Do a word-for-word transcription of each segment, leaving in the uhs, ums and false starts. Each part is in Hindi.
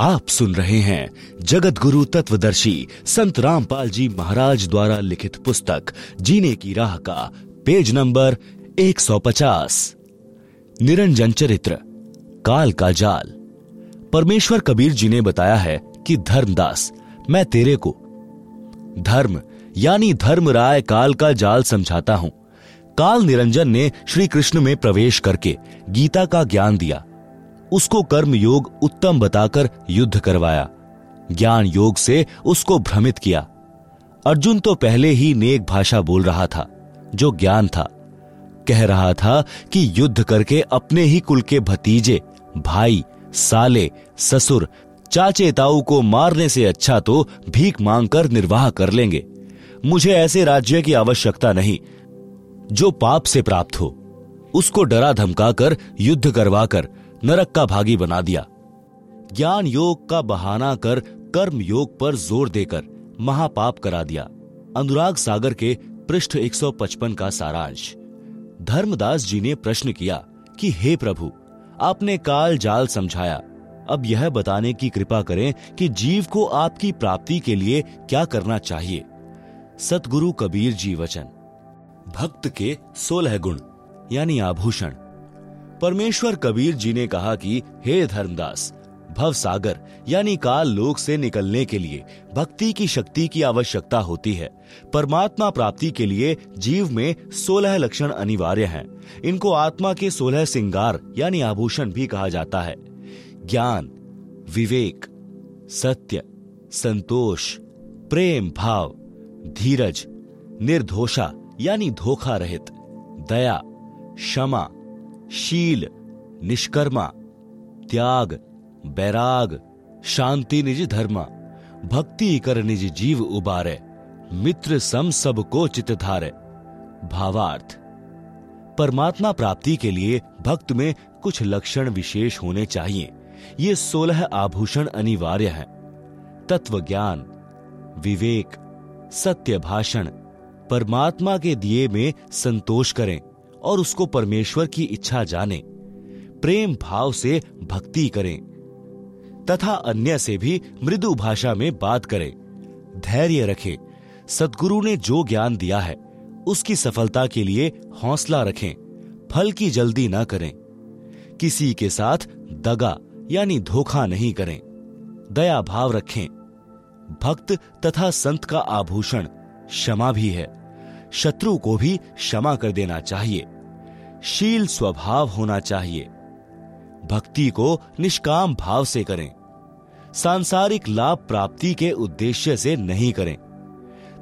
आप सुन रहे हैं जगतगुरु तत्वदर्शी संत रामपाल जी महाराज द्वारा लिखित पुस्तक जीने की राह का पेज नंबर एक सौ पचास। निरंजन चरित्र, काल का जाल। परमेश्वर कबीर जी ने बताया है कि धर्मदास, मैं तेरे को धर्म यानी धर्मराय काल का जाल समझाता हूं। काल निरंजन ने श्री कृष्ण में प्रवेश करके गीता का ज्ञान दिया, उसको कर्म योग उत्तम बताकर युद्ध करवाया, ज्ञान योग से उसको भ्रमित किया। अर्जुन तो पहले ही नेक भाषा बोल रहा था जो ज्ञान था, कह रहा था कि युद्ध करके अपने ही कुल के भतीजे, भाई, साले, ससुर, चाचे ताऊ को मारने से अच्छा तो भीख मांगकर निर्वाह कर लेंगे। मुझे ऐसे राज्य की आवश्यकता नहीं जो पाप से प्राप्त हो। उसको डरा धमकाकर युद्ध करवाकर नरक का भागी बना दिया। ज्ञान योग का बहाना कर कर्म योग पर जोर देकर महापाप करा दिया। अनुराग सागर के पृष्ठ एक सौ पचपन का सारांश। धर्मदास जी ने प्रश्न किया कि हे प्रभु, आपने काल जाल समझाया, अब यह बताने की कृपा करें कि जीव को आपकी प्राप्ति के लिए क्या करना चाहिए। सतगुरु कबीर जी वचन। भक्त के सोलह गुण यानी आभूषण। परमेश्वर कबीर जी ने कहा कि हे धर्मदास, भव सागर यानी काल लोक से निकलने के लिए भक्ति की शक्ति की आवश्यकता होती है। परमात्मा प्राप्ति के लिए जीव में सोलह लक्षण अनिवार्य हैं। इनको आत्मा के सोलह सिंगार यानी आभूषण भी कहा जाता है। ज्ञान, विवेक, सत्य, संतोष, प्रेम भाव, धीरज, निर्दोषा यानी धोखा रहित, दया, क्षमा, शील, निष्कर्मा, त्याग, बैराग, शांति निज धर्मा, भक्ति कर निज जीव उबारे, मित्र सम सब को चित धारे। भावार्थ, परमात्मा प्राप्ति के लिए भक्त में कुछ लक्षण विशेष होने चाहिए। ये सोलह आभूषण अनिवार्य हैं। तत्व ज्ञान, विवेक, सत्य भाषण, परमात्मा के दिए में संतोष करें और उसको परमेश्वर की इच्छा जाने, प्रेम भाव से भक्ति करें तथा अन्य से भी मृदु भाषा में बात करें, धैर्य रखें, सद्गुरु ने जो ज्ञान दिया है उसकी सफलता के लिए हौसला रखें, फल की जल्दी ना करें, किसी के साथ दगा यानी धोखा नहीं करें, दया भाव रखें। भक्त तथा संत का आभूषण क्षमा भी है, शत्रु को भी क्षमा कर देना चाहिए, शील स्वभाव होना चाहिए, भक्ति को निष्काम भाव से करें, सांसारिक लाभ प्राप्ति के उद्देश्य से नहीं करें,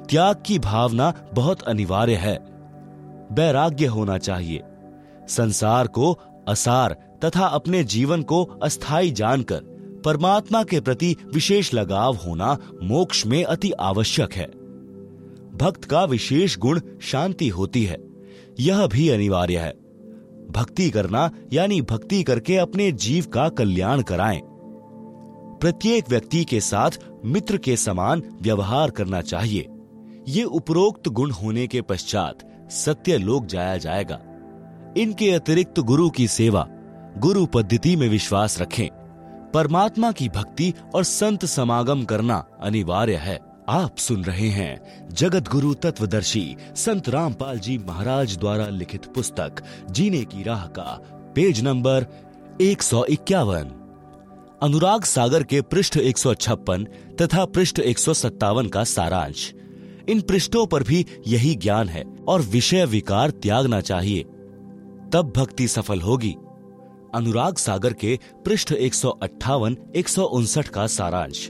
त्याग की भावना बहुत अनिवार्य है, वैराग्य होना चाहिए, संसार को असार तथा अपने जीवन को अस्थायी जानकर परमात्मा के प्रति विशेष लगाव होना मोक्ष में अति आवश्यक है। भक्त का विशेष गुण शांति होती है, यह भी अनिवार्य है। भक्ति करना यानी भक्ति करके अपने जीव का कल्याण कराएं। प्रत्येक व्यक्ति के साथ मित्र के समान व्यवहार करना चाहिए। ये उपरोक्त गुण होने के पश्चात सत्य लोक जाया जाएगा। इनके अतिरिक्त गुरु की सेवा, गुरु पद्धति में विश्वास रखें, परमात्मा की भक्ति और संत समागम करना अनिवार्य है। आप सुन रहे हैं जगतगुरु तत्वदर्शी संत रामपाल जी महाराज द्वारा लिखित पुस्तक जीने की राह का पेज नंबर एक सौ इक्यावन। अनुराग सागर के पृष्ठ एक सौ छप्पन तथा पृष्ठ एक सौ सत्तावन का सारांश। इन पृष्ठों पर भी यही ज्ञान है और विषय विकार त्यागना चाहिए, तब भक्ति सफल होगी। अनुराग सागर के पृष्ठ एक सौ अट्ठावन एक सौ उनसठ का सारांश।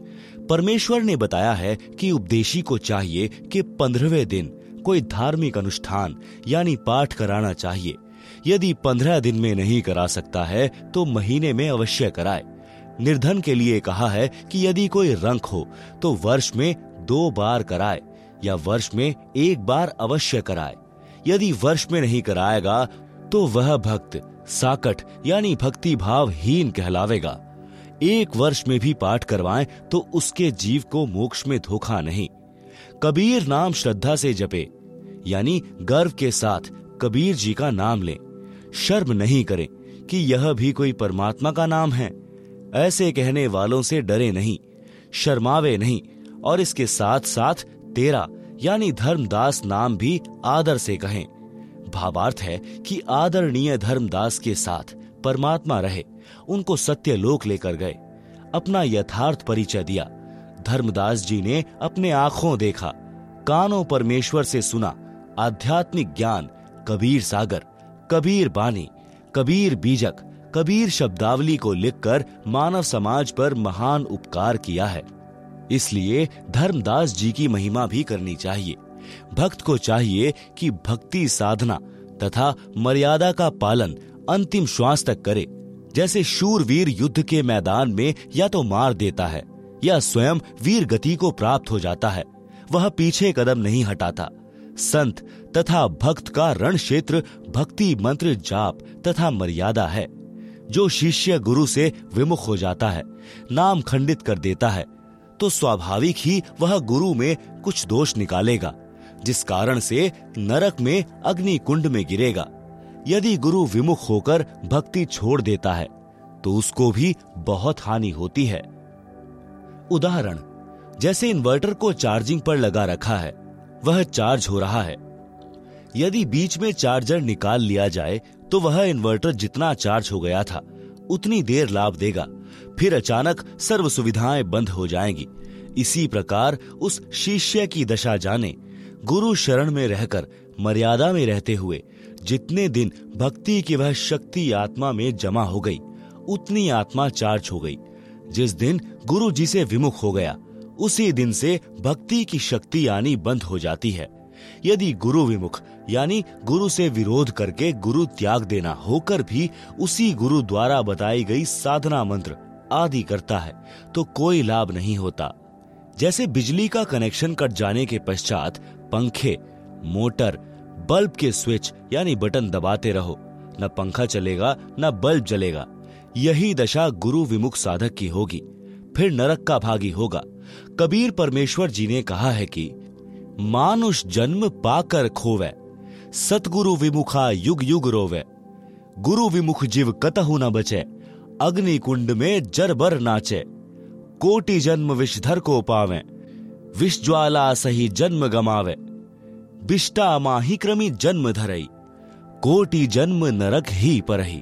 परमेश्वर ने बताया है कि उपदेशी को चाहिए कि पंद्रहवें दिन कोई धार्मिक अनुष्ठान यानी पाठ कराना चाहिए। यदि पंद्रह दिन में नहीं करा सकता है तो महीने में अवश्य कराए। निर्धन के लिए कहा है कि यदि कोई रंक हो तो वर्ष में दो बार कराए या वर्ष में एक बार अवश्य कराए। यदि वर्ष में नहीं कराएगा तो वह भक्त साकट यानी भक्ति भाव हीन कहलावेगा। एक वर्ष में भी पाठ करवाएं तो उसके जीव को मोक्ष में धोखा नहीं। कबीर नाम श्रद्धा से जपे यानी गर्व के साथ कबीर जी का नाम लें, शर्म नहीं करें कि यह भी कोई परमात्मा का नाम है। ऐसे कहने वालों से डरे नहीं, शर्मावे नहीं, और इसके साथ साथ तेरा यानी धर्मदास नाम भी आदर से कहें। भावार्थ है कि आदरणीय धर्मदास के साथ परमात्मा रहे, उनको सत्यलोक लेकर गए, अपना यथार्थ परिचय दिया। धर्मदास जी ने अपने आंखों देखा, कानों परमेश्वर से सुना आध्यात्मिक ज्ञान, कबीर सागर, कबीर बानी, कबीर बीजक, कबीर शब्दावली को लिखकर मानव समाज पर महान उपकार किया है। इसलिए धर्मदास जी की महिमा भी करनी चाहिए। भक्त को चाहिए कि भक्ति साधना तथा मर्यादा का पालन अंतिम श्वास तक करे। जैसे शूरवीर युद्ध के मैदान में या तो मार देता है या स्वयं वीर गति को प्राप्त हो जाता है, वह पीछे कदम नहीं हटाता। संत तथा भक्त का रण क्षेत्र भक्ति मंत्र जाप तथा मर्यादा है। जो शिष्य गुरु से विमुख हो जाता है, नाम खंडित कर देता है, तो स्वाभाविक ही वह गुरु में कुछ दोष निकालेगा, जिस कारण से नरक में अग्नि कुंड में गिरेगा। यदि गुरु विमुख होकर भक्ति छोड़ देता है तो उसको भी बहुत हानि होती है। उदाहरण, जैसे इन्वर्टर को चार्जिंग पर लगा रखा है, वह चार्ज हो रहा है। यदि बीच में चार्जर निकाल लिया जाए तो वह इन्वर्टर जितना चार्ज हो गया था उतनी देर लाभ देगा, फिर अचानक सर्व सुविधाएं बंद हो जाएंगी। इसी प्रकार उस शिष्य की दशा जाने, गुरु शरण में रहकर मर्यादा में रहते हुए जितने दिन भक्ति की वह शक्ति आत्मा में जमा हो गई, उतनी आत्मा चार्ज हो गई। जिस दिन गुरु जी से विमुख हो गया, उसी दिन से भक्ति की शक्ति आनी बंद हो जाती है। यदि गुरु विमुख यानी गुरु से विरोध करके गुरु त्याग देना होकर भी उसी गुरु द्वारा बताई गई साधना मंत्र आदि करता है तो कोई लाभ नहीं होता। जैसे बिजली का कनेक्शन कट जाने के पश्चात पंखे, मोटर, बल्ब के स्विच यानी बटन दबाते रहो, न पंखा चलेगा न बल्ब जलेगा। यही दशा गुरु विमुख साधक की होगी, फिर नरक का भागी होगा। कबीर परमेश्वर जी ने कहा है कि मानुष जन्म पाकर खोवे, सतगुरु विमुखा युग युग रोवे। गुरु विमुख जीव कतहु न बचे, अग्नि कुंड में जरबर नाचे। कोटि जन्म विषधर को पावे, विष ज्वाला सही जन्म गमावे। बिष्टा माही क्रमी जन्म धरई, कोटि जन्म नरक ही परही।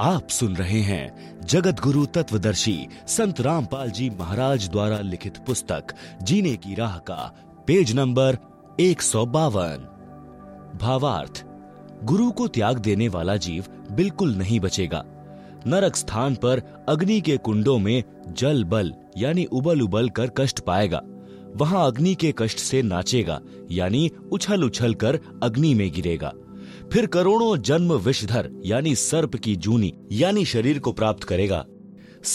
आप सुन रहे हैं जगतगुरु तत्वदर्शी संत रामपाल जी महाराज द्वारा लिखित पुस्तक जीने की राह का पेज नंबर एक सौ बावन। भावार्थ, गुरु को त्याग देने वाला जीव बिल्कुल नहीं बचेगा। नरक स्थान पर अग्नि के कुंडों में जल बल यानी उबल उबल कर कष्ट पाएगा। वहां अग्नि के कष्ट से नाचेगा यानी उछल उछल कर अग्नि में गिरेगा। फिर करोड़ों जन्म विषधर यानी सर्प की जूनी यानी शरीर को प्राप्त करेगा।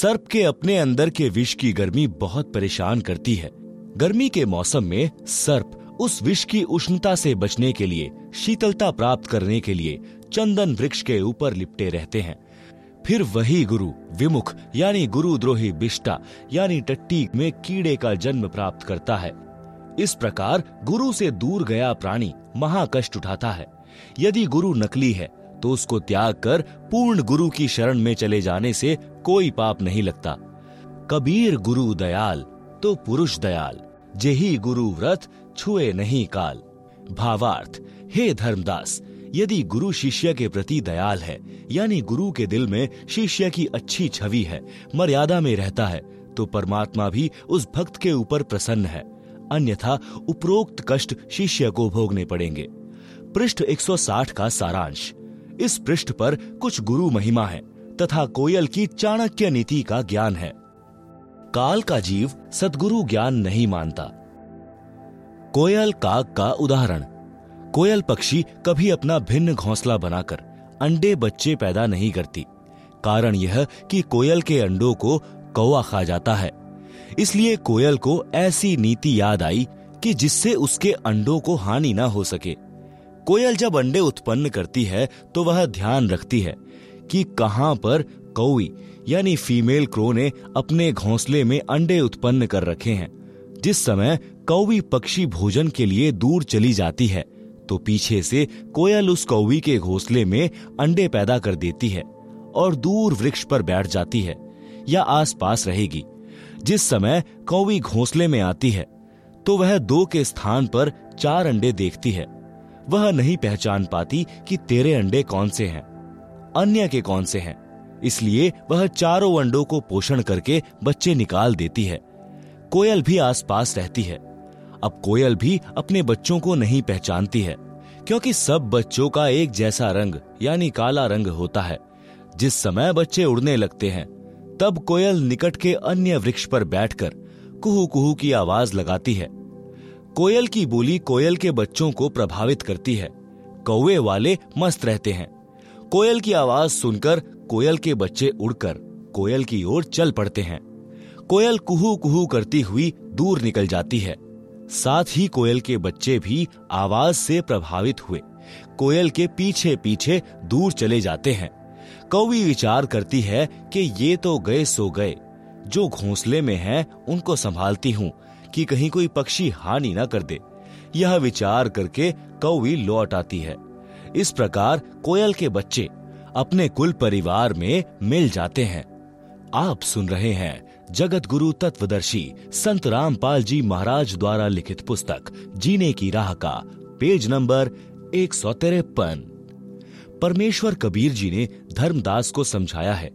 सर्प के अपने अंदर के विष की गर्मी बहुत परेशान करती है। गर्मी के मौसम में सर्प उस विष की उष्णता से बचने के लिए, शीतलता प्राप्त करने के लिए चंदन वृक्ष के ऊपर लिपटे रहते हैं। फिर वही गुरु विमुख यानी गुरुद्रोही बिष्टा यानी टट्टी में कीड़े का जन्म प्राप्त करता है। इस प्रकार गुरु से दूर गया प्राणी महाकष्ट उठाता है। यदि गुरु नकली है तो उसको त्याग कर पूर्ण गुरु की शरण में चले जाने से कोई पाप नहीं लगता। कबीर गुरु दयाल तो पुरुष दयाल, जेही गुरु व्रत छुए नहीं काल। भावार्थ, हे धर्मदास, यदि गुरु शिष्य के प्रति दयाल है यानी गुरु के दिल में शिष्य की अच्छी छवि है, मर्यादा में रहता है, तो परमात्मा भी उस भक्त के ऊपर प्रसन्न है, अन्यथा उपरोक्त कष्ट शिष्य को भोगने पड़ेंगे। पृष्ठ एक सौ साठ का सारांश। इस पृष्ठ पर कुछ गुरु महिमा है तथा कोयल की चाणक्य नीति का ज्ञान है। काल का जीव सद्गुरु ज्ञान नहीं मानता। कोयल काग का उदाहरण। कोयल पक्षी कभी अपना भिन्न घोंसला बनाकर अंडे बच्चे पैदा नहीं करती। कारण यह कि कोयल के अंडों को कौवा खा जाता है। इसलिए कोयल को ऐसी नीति याद आई कि जिससे उसके अंडों को हानि न हो सके। कोयल जब अंडे उत्पन्न करती है तो वह ध्यान रखती है कि कहां पर कौवी यानी फीमेल क्रो ने अपने घोंसले में अंडे उत्पन्न कर रखे हैं। जिस समय कौवी पक्षी भोजन के लिए दूर चली जाती है तो पीछे से कोयल उस कौवी के घोंसले में अंडे पैदा कर देती है और दूर वृक्ष पर बैठ जाती है। या आसपास रहेगी। जिस समय कौवी घोंसले में आती है तो वह दो के स्थान पर चार अंडे देखती है। वह नहीं पहचान पाती कि तेरे अंडे कौन से हैं, अन्य के कौन से हैं, इसलिए वह चारों अंडों को पोषण करके बच्चे निकाल देती है। कोयल भी आसपास रहती है। अब कोयल भी अपने बच्चों को नहीं पहचानती है, क्योंकि सब बच्चों का एक जैसा रंग यानी काला रंग होता है। जिस समय बच्चे उड़ने लगते हैं तब कोयल निकट के अन्य वृक्ष पर बैठकर कुहू कुहू की आवाज लगाती है। कोयल की बोली कोयल के बच्चों को प्रभावित करती है। कौवे वाले मस्त रहते हैं। कोयल की आवाज सुनकर कोयल के बच्चे उड़कर कोयल की ओर चल पड़ते हैं। कोयल कुहू कुहू करती हुई दूर निकल जाती है। साथ ही कोयल के बच्चे भी आवाज से प्रभावित हुए कोयल के पीछे पीछे दूर चले जाते हैं। कौवी विचार करती है कि ये तो गए सो गए, जो घोंसले में हैं उनको संभालती हूँ कि कहीं कोई पक्षी हानि न कर दे। यह विचार करके कौवी लौट आती है। इस प्रकार कोयल के बच्चे अपने कुल परिवार में मिल जाते हैं। आप सुन रहे हैं जगतगुरु तत्वदर्शी संत रामपाल जी महाराज द्वारा लिखित पुस्तक जीने की राह का पेज नंबर एक सौ तिरपन। परमेश्वर कबीर जी ने धर्मदास को समझाया है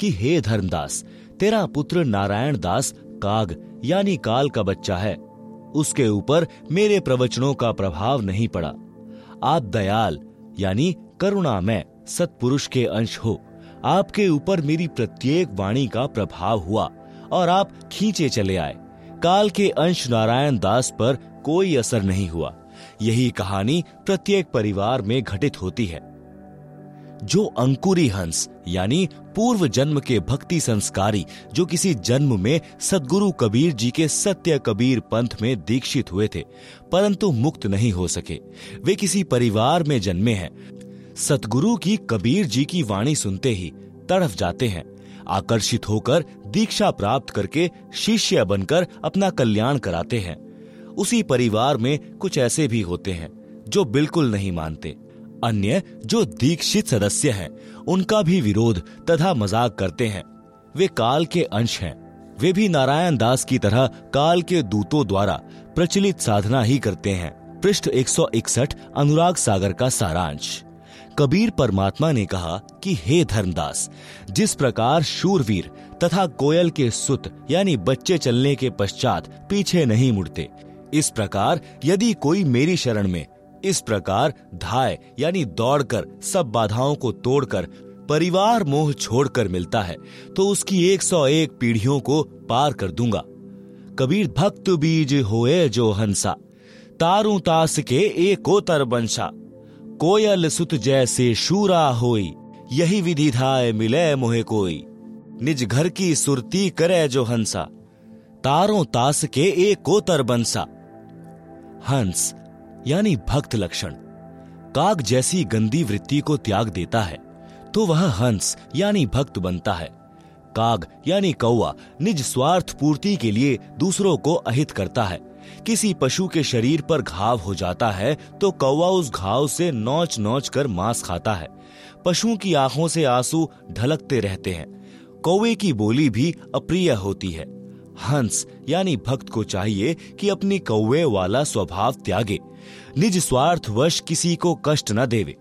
कि हे धर्मदास, तेरा पुत्र नारायण दास काग यानी काल का बच्चा है। उसके ऊपर मेरे प्रवचनों का प्रभाव नहीं पड़ा। आप दयाल यानी करुणामय सतपुरुष के अंश हो। आपके ऊपर मेरी प्रत्येक वाणी का प्रभाव हुआ और आप खींचे चले आए। काल के अंश नारायण दास पर कोई असर नहीं हुआ। यही कहानी प्रत्येक परिवार में घटित होती है। जो अंकुरी हंस यानी पूर्व जन्म के भक्ति संस्कारी, जो किसी जन्म में सद्गुरु कबीर जी के सत्य कबीर पंथ में दीक्षित हुए थे परंतु मुक्त नहीं हो सके, वे किसी परिवार में जन्मे हैं, सतगुरु की कबीर जी की वाणी सुनते ही तड़फ जाते हैं। आकर्षित होकर दीक्षा प्राप्त करके शिष्य बनकर अपना कल्याण कराते हैं। उसी परिवार में कुछ ऐसे भी होते हैं जो बिल्कुल नहीं मानते। अन्य जो दीक्षित सदस्य हैं उनका भी विरोध तथा मजाक करते हैं। वे काल के अंश हैं। वे भी नारायण दास की तरह काल के दूतों द्वारा प्रचलित साधना ही करते हैं। पृष्ठ एक सौ इकसठ अनुराग सागर का सारांश। कबीर परमात्मा ने कहा कि हे धर्मदास, जिस प्रकार शूरवीर तथा कोयल के सुत यानी बच्चे चलने के पश्चात पीछे नहीं मुड़ते, इस प्रकार यदि कोई मेरी शरण में इस प्रकार धाय यानी दौड़कर सब बाधाओं को तोड़कर परिवार मोह छोड़कर मिलता है तो उसकी एक सौ एक पीढ़ियों को पार कर दूंगा। कबीर भक्त बीज होए जो हंसा, तारू तास के एकोतर बंशा, कोयल सुत जैसे शूरा होई, यही विधि धाय मिले मोहे कोई, निज घर की सुरती करे जो हंसा, तारों तास के एकोतर बंसा। हंस यानी भक्त लक्षण काग जैसी गंदी वृत्ति को त्याग देता है तो वह हंस यानी भक्त बनता है। काग यानी कौवा निज स्वार्थ पूर्ति के लिए दूसरों को अहित करता है। किसी पशु के शरीर पर घाव हो जाता है तो कौवा उस घाव से नोच नोच कर मांस खाता है। पशुओं की आंखों से आंसू ढलकते रहते हैं। कौवे की बोली भी अप्रिय होती है। हंस यानी भक्त को चाहिए कि अपनी कौवे वाला स्वभाव त्यागे, निज स्वार्थवश किसी को कष्ट न देवे,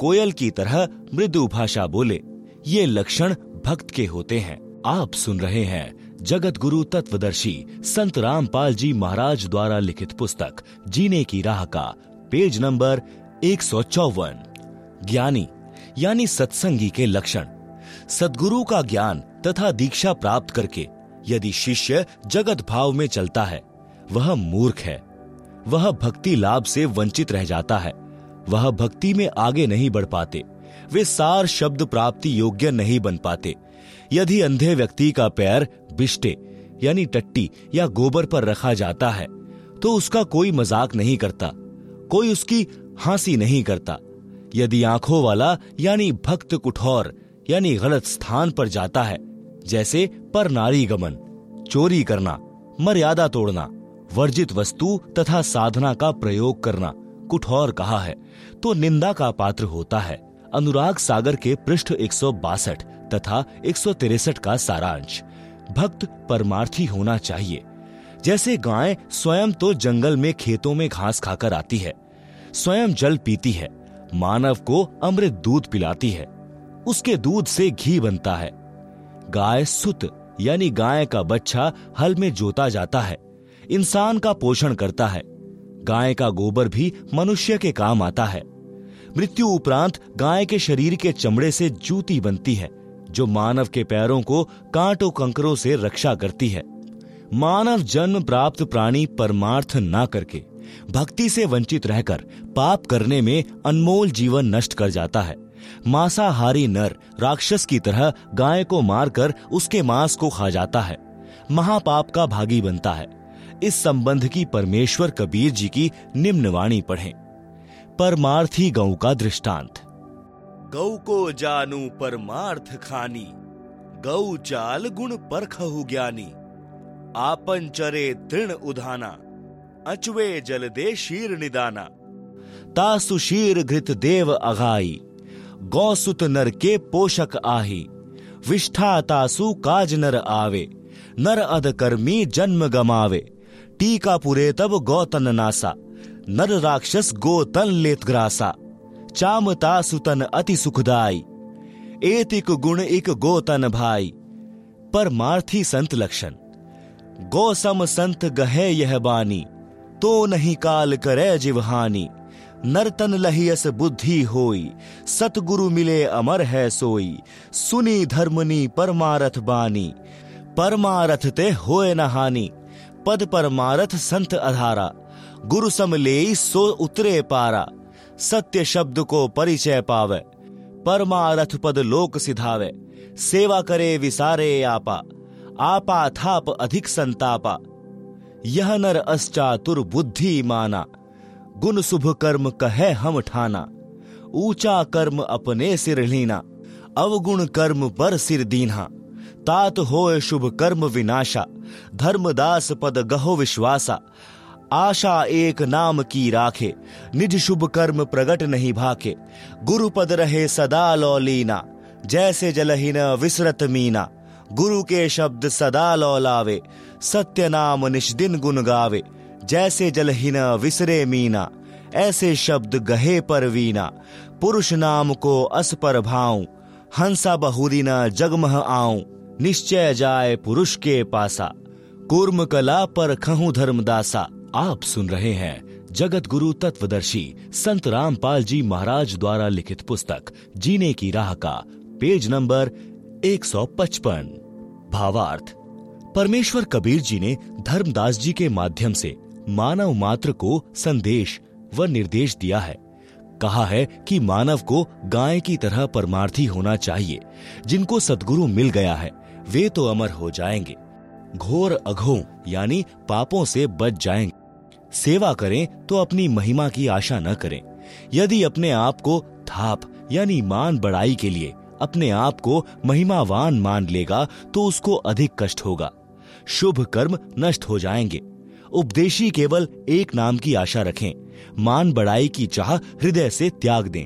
कोयल की तरह मृदु भाषा बोले। ये लक्षण भक्त के होते हैं। आप सुन रहे हैं जगतगुरु तत्वदर्शी संत रामपाल जी महाराज द्वारा लिखित पुस्तक जीने की राह का पेज नंबर एक सौ चौवन। ज्ञानी यानी सत्संगी के लक्षण। सद्गुरु का ज्ञान तथा दीक्षा प्राप्त करके यदि शिष्य जगत भाव में चलता है, वह मूर्ख है। वह भक्ति लाभ से वंचित रह जाता है। वह भक्ति में आगे नहीं बढ़ पाते। वे सार शब्द प्राप्ति योग्य नहीं बन पाते। यदि अंधे व्यक्ति का पैर बिष्टे यानी टट्टी या गोबर पर रखा जाता है तो उसका कोई मजाक नहीं करता, कोई उसकी हंसी नहीं करता। यदि आंखों वाला यानी भक्त कुठौर यानी गलत स्थान पर जाता है, जैसे पर नारी गमन, चोरी करना, मर्यादा तोड़ना, वर्जित वस्तु तथा साधना का प्रयोग करना कुठौर कहा है, तो निंदा का पात्र होता है। अनुराग सागर के पृष्ठ एक सौ बासठ तथा एक सौ तिरसठ का सारांश। भक्त परमार्थी होना चाहिए। जैसे गाय स्वयं तो जंगल में खेतों में घास खाकर आती है, स्वयं जल पीती है, मानव को अमृत दूध पिलाती है, उसके दूध से घी बनता है। गाय सुत यानी गाय का बच्चा हल में जोता जाता है, इंसान का पोषण करता है। गाय का गोबर भी मनुष्य के काम आता है। मृत्यु उपरांत गाय के शरीर के चमड़े से जूती बनती है, जो मानव के पैरों को कांटों कंकरों से रक्षा करती है। मानव जन्म प्राप्त प्राणी परमार्थ ना करके, भक्ति से वंचित रहकर पाप करने में अनमोल जीवन नष्ट कर जाता है। मांसाहारी नर राक्षस की तरह गाय को मारकर उसके मांस को खा जाता है, महापाप का भागी बनता है। इस संबंध की परमेश्वर कबीर जी की निम्नवाणी पढ़ें। परमार्थी गऊ का दृष्टांत। गऊ को जानू परमार्थ खानी, गऊ चाल गुण परखहु ज्ञानी। आपन चरे तृण उधाना, अचवे जल दे शीर निदाना। तासु शीर घृत देव अघाई, गौसुत नर के पोषक आही। विष्ठा तासु काज नर आवे, नर अधकर्मी जन्म गमावे। टीका पुरे तब गौतन नासा, नर राक्षस गोतन लेत ग्रासा। चामता सुतन अति सुखदाई, एतिक गुण इक गोतन भाई। परमार्थी संत लक्षण। गोसम संत गहे यह बानी, तो नहीं काल करे जिवहानी। नरतन लहियस बुद्धि होई, सतगुरु मिले अमर है सोई। सुनी धर्मनी परमारथ बानी, परमारथ ते होए न हानि। पद परमारथ संत अधारा, गुरु समलेई सो उतरे पारा। सत्य शब्द को परिचय पावे, परमारथ पद लोक सिधावे। सेवा करे विसारे आपा, आपा थाप अधिक संतापा। यह नर अश्चातुर बुद्धि माना, गुण शुभ कर्म कहे हम ठाना। ऊंचा कर्म अपने सिर लीना, अवगुण कर्म पर सिर दीन्हा। तात होए शुभ कर्म विनाशा, धर्मदास पद गहो विश्वासा। आशा एक नाम की राखे, निज शुभ कर्म प्रगट नहीं भाखे। गुरु पद रहे सदा लौलीना, जैसे जलहीन विसरत मीना। गुरु के शब्द सदा लौलावे, सत्य नाम निष्दिन गुण गावे। जैसे जलहीन विसरे मीना, ऐसे शब्द गहे पर वीना। पुरुष नाम को अस पर भाऊं, हंसा बहुरी न जगमह आऊं। निश्चय जाए पुरुष के पासा, कूर्म कला पर खहूं धर्मदासा। आप सुन रहे हैं जगतगुरु तत्वदर्शी संत रामपाल जी महाराज द्वारा लिखित पुस्तक जीने की राह का पेज नंबर एक सौ पचपन। भावार्थ। परमेश्वर कबीर जी ने धर्मदास जी के माध्यम से मानव मात्र को संदेश व निर्देश दिया है। कहा है कि मानव को गाय की तरह परमार्थी होना चाहिए। जिनको सद्गुरु मिल गया है वे तो अमर हो जाएंगे, घोर अघों यानी पापों से बच जाएंगे। सेवा करें तो अपनी महिमा की आशा न करें। यदि अपने आप को थाप यानी मान बढ़ाई के लिए अपने आप को महिमावान मान लेगा तो उसको अधिक कष्ट होगा, शुभ कर्म नष्ट हो जाएंगे। उपदेशी केवल एक नाम की आशा रखें, मान बढ़ाई की चाह हृदय से त्याग दें।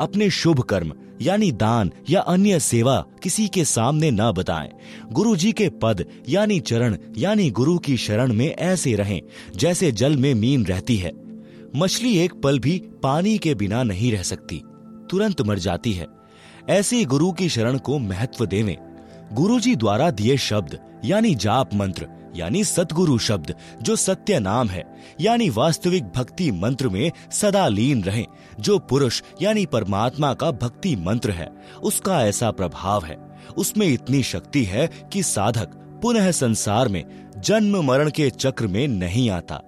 अपने शुभ कर्म यानी दान या अन्य सेवा किसी के सामने न बताएं। गुरु जी के पद यानी चरण यानी गुरु की शरण में ऐसे रहें जैसे जल में मीन रहती है। मछली एक पल भी पानी के बिना नहीं रह सकती, तुरंत मर जाती है। ऐसे गुरु की शरण को महत्व देवें। गुरु जी द्वारा दिए शब्द यानी जाप मंत्र यानी सतगुरु शब्द जो सत्य नाम है यानी वास्तविक भक्ति मंत्र में सदा लीन रहें। जो पुरुष यानी परमात्मा का भक्ति मंत्र है उसका ऐसा प्रभाव है, उसमें इतनी शक्ति है कि साधक पुनः संसार में जन्म मरण के चक्र में नहीं आता।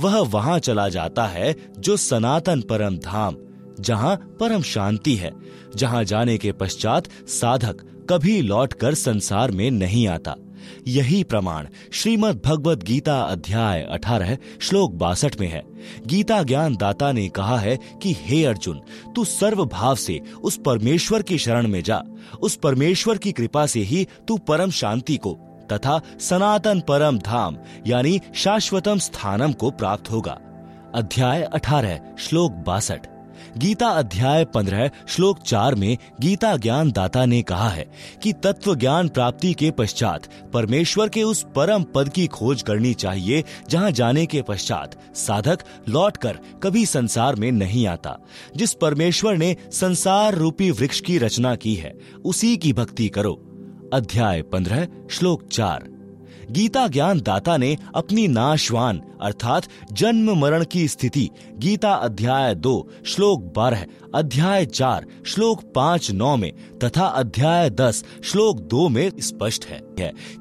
वह वहां चला जाता है जो सनातन परम धाम, जहां परम शांति है, जहां जाने के पश्चात साधक कभी लौटकर संसार में नहीं आता। यही प्रमाण श्रीमद् भगवत गीता अध्याय अठारह श्लोक बासठ में है। गीता ज्ञान दाता ने कहा है कि हे अर्जुन, तू सर्व भाव से उस परमेश्वर की शरण में जा। उस परमेश्वर की कृपा से ही तू परम शांति को तथा सनातन परम धाम यानी शाश्वतम स्थानम को प्राप्त होगा। अध्याय अठारह श्लोक बासठ। गीता अध्याय पंद्रह श्लोक चार में गीता ज्ञान दाता ने कहा है कि तत्व ज्ञान प्राप्ति के पश्चात परमेश्वर के उस परम पद की खोज करनी चाहिए जहां जाने के पश्चात साधक लौटकर कभी संसार में नहीं आता। जिस परमेश्वर ने संसार रूपी वृक्ष की रचना की है उसी की भक्ति करो। अध्याय पंद्रह श्लोक चार। गीता ज्ञान दाता ने अपनी नाशवान अर्थात जन्म मरण की स्थिति गीता अध्याय दो श्लोक बारह, अध्याय चार श्लोक पांच नौ में तथा अध्याय दस श्लोक दो में स्पष्ट है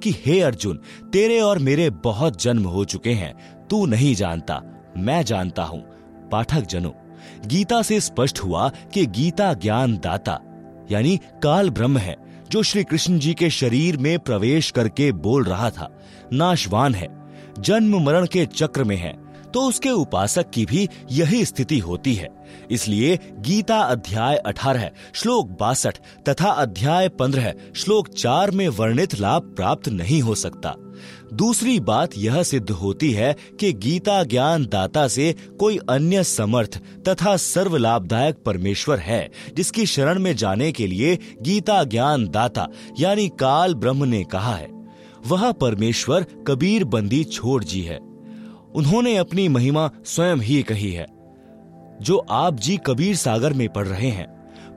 कि हे अर्जुन, तेरे और मेरे बहुत जन्म हो चुके हैं, तू नहीं जानता, मैं जानता हूँ। पाठक जनों, गीता से स्पष्ट हुआ कि गीता ज्ञान दाता यानी काल ब्रह्म है जो श्री कृष्ण जी के शरीर में प्रवेश करके बोल रहा था। नाशवान है, जन्म मरण के चक्र में है, तो उसके उपासक की भी यही स्थिति होती है। इसलिए गीता अध्याय अठारह श्लोक बासठ तथा अध्याय पंद्रह श्लोक चार में वर्णित लाभ प्राप्त नहीं हो सकता। दूसरी बात यह सिद्ध होती है कि गीता ज्ञान दाता से कोई अन्य समर्थ तथा सर्व लाभदायक परमेश्वर है जिसकी शरण में जाने के लिए गीता ज्ञान दाता यानी काल ब्रह्म ने कहा है। वह परमेश्वर कबीर बंदी छोड़ जी है। उन्होंने अपनी महिमा स्वयं ही कही है जो आप जी कबीर सागर में पढ़ रहे हैं।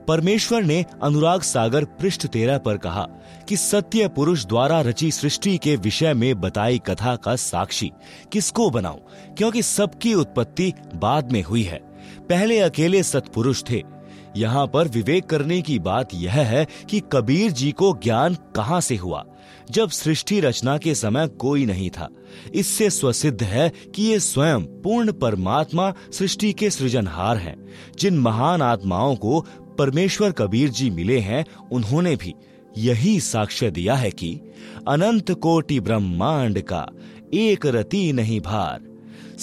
परमेश्वर ने अनुराग सागर पृष्ठ तेरह पर कहा कि सत्य पुरुष द्वारा रची सृष्टि के विषय में बताई कथा का साक्षी किसको बनाऊं, क्योंकि सबकी उत्पत्ति बाद में हुई है, पहले अकेले सतपुरुष थे। यहाँ पर विवेक करने की बात यह है कि कबीर जी को ज्ञान कहाँ से हुआ जब सृष्टि रचना के समय कोई नहीं था। इससे स्वसिद्ध है कि ये स्वयं पूर्ण परमात्मा सृष्टि के सृजनहार हैं। जिन महान आत्माओं को परमेश्वर कबीर जी मिले हैं उन्होंने भी यही साक्ष्य दिया है कि अनंत कोटि ब्रह्मांड का एक रति नहीं भार,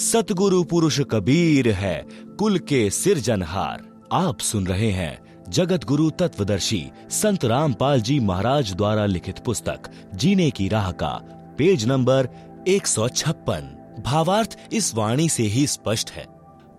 सतगुरु पुरुष कबीर है कुल के सिरजनहार। आप सुन रहे हैं जगतगुरु तत्वदर्शी संत रामपाल जी महाराज द्वारा लिखित पुस्तक जीने की राह का पेज नंबर एक सौ छप्पन। भावार्थ इस वाणी से ही स्पष्ट है।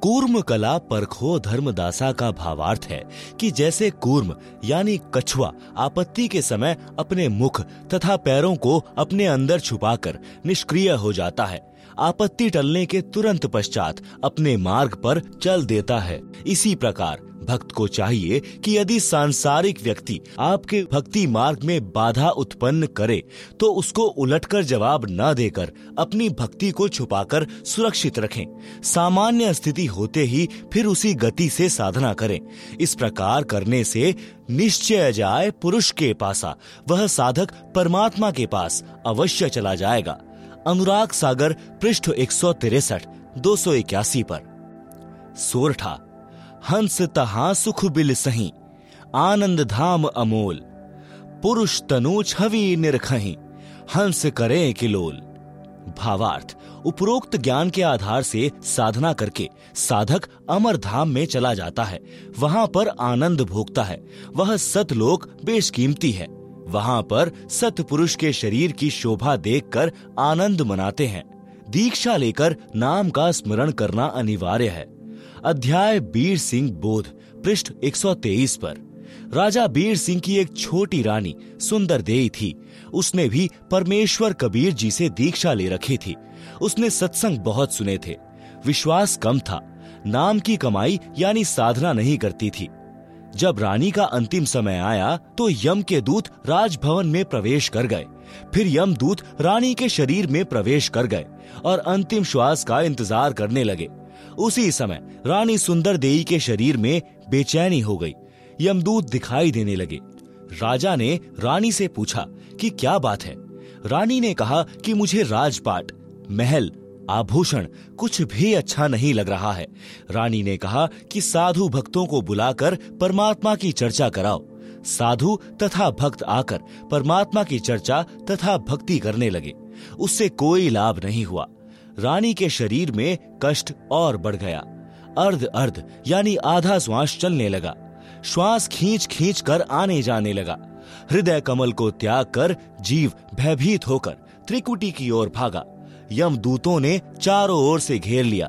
कूर्म कला परखो धर्मदासा का भावार्थ है कि जैसे कूर्म यानी कछुआ आपत्ति के समय अपने मुख तथा पैरों को अपने अंदर छुपाकर निष्क्रिय हो जाता है, आपत्ति टलने के तुरंत पश्चात अपने मार्ग पर चल देता है, इसी प्रकार भक्त को चाहिए कि यदि सांसारिक व्यक्ति आपके भक्ति मार्ग में बाधा उत्पन्न करे तो उसको उलटकर जवाब न देकर अपनी भक्ति को छुपाकर सुरक्षित रखें। सामान्य स्थिति होते ही फिर उसी गति से साधना करें। इस प्रकार करने से निश्चय जाए पुरुष के पासा, वह साधक परमात्मा के पास अवश्य चला जाएगा। अनुराग सागर पृष्ठ एक सौ तिरसठ, दो सौ इक्यासी पर। सोरठा। हंस तहां सुख बिल सही, आनंद धाम अमोल, पुरुष तनु छवि निरखही, हंस करें किलोल। भावार्थ, उपरोक्त ज्ञान के आधार से साधना करके साधक अमर धाम में चला जाता है, वहां पर आनंद भोगता है। वह सतलोक बेशकीमती है, वहां पर सतपुरुष के शरीर की शोभा देखकर आनंद मनाते हैं। दीक्षा लेकर नाम का स्मरण करना अनिवार्य है। अध्याय बीर सिंह बोध पृष्ठ एक सौ तेईस पर। राजा बीर सिंह की एक छोटी रानी सुंदर देवी थी। उसने भी परमेश्वर कबीर जी से दीक्षा ले रखी थी। उसने सत्संग बहुत सुने थे, विश्वास कम था, नाम की कमाई यानी साधना नहीं करती थी। जब रानी का अंतिम समय आया तो यम के दूत राजभवन में प्रवेश कर गए, फिर यम दूत रानी के शरीर में प्रवेश कर गए और अंतिम श्वास का इंतजार करने लगे। उसी समय रानी सुंदर देवी के शरीर में बेचैनी हो गई, यमदूत दिखाई देने लगे। राजा ने रानी से पूछा कि क्या बात है। रानी ने कहा कि मुझे राजपाट, महल, आभूषण कुछ भी अच्छा नहीं लग रहा है। रानी ने कहा कि साधु भक्तों को बुलाकर परमात्मा की चर्चा कराओ। साधु तथा भक्त आकर परमात्मा की चर्चा तथा भक्ति करने लगे। उससे कोई लाभ नहीं हुआ। रानी के शरीर में कष्ट और बढ़ गया। अर्ध अर्ध यानी आधा श्वास चलने लगा, श्वास खींच खींच कर आने जाने लगा। हृदय कमल को त्याग कर जीव भयभीत होकर त्रिकुटी की ओर भागा। यमदूतों ने चारों ओर से घेर लिया।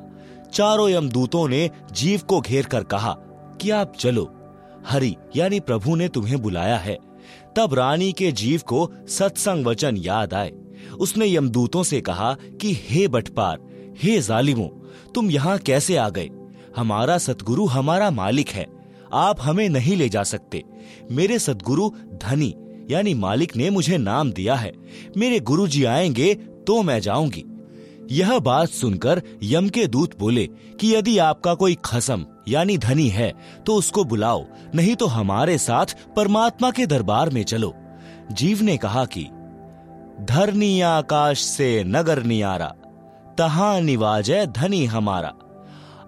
चारों यमदूतों ने जीव को घेर कर कहा, कि आप चलो, हरि यानी प्रभु ने तुम्हें बुलाया है। तब रानी के जीव को सत्संग वचन याद आए। उसने यमदूतों से कहा कि हे बटपार, हे जालिमों, तुम यहाँ कैसे आ गए? हमारा सतगुरु हमारा मालिक है, आप हमें नहीं ले जा सकते। मेरे सतगुरु धनी यानी मालिक ने मुझे नाम दिया है। मेरे गुरुजी आएंगे तो मैं जाऊंगी। यह बात सुनकर यम के दूत बोले कि यदि आपका कोई खसम यानी धनी है तो उसको बुलाओ, नहीं तो हमारे साथ परमात्मा के दरबार में चलो। जीव ने कहा कि धरनी आकाश से नगर नियारा, तहां निवाजे धनी हमारा।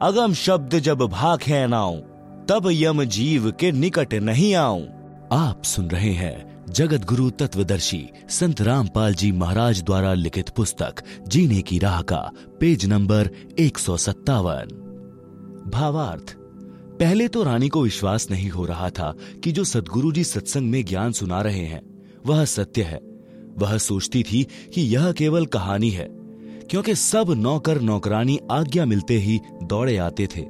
अगम शब्द जब भाग है नाऊं, तब यम जीव के निकट नहीं आऊं। आप सुन रहे हैं जगतगुरु तत्वदर्शी संत रामपाल जी महाराज द्वारा लिखित पुस्तक जीने की राह का पेज नंबर एक सौ सत्तावन। भावार्थ: पहले तो रानी को विश्वास नहीं हो रहा था कि जो सद्गुरु जी सत्संग में ज्ञान सुना रहे हैं वह सत्य है। वह सोचती थी कि यह केवल कहानी है, क्योंकि सब नौकर नौकरानी आज्ञा मिलते ही दौड़े आते थे।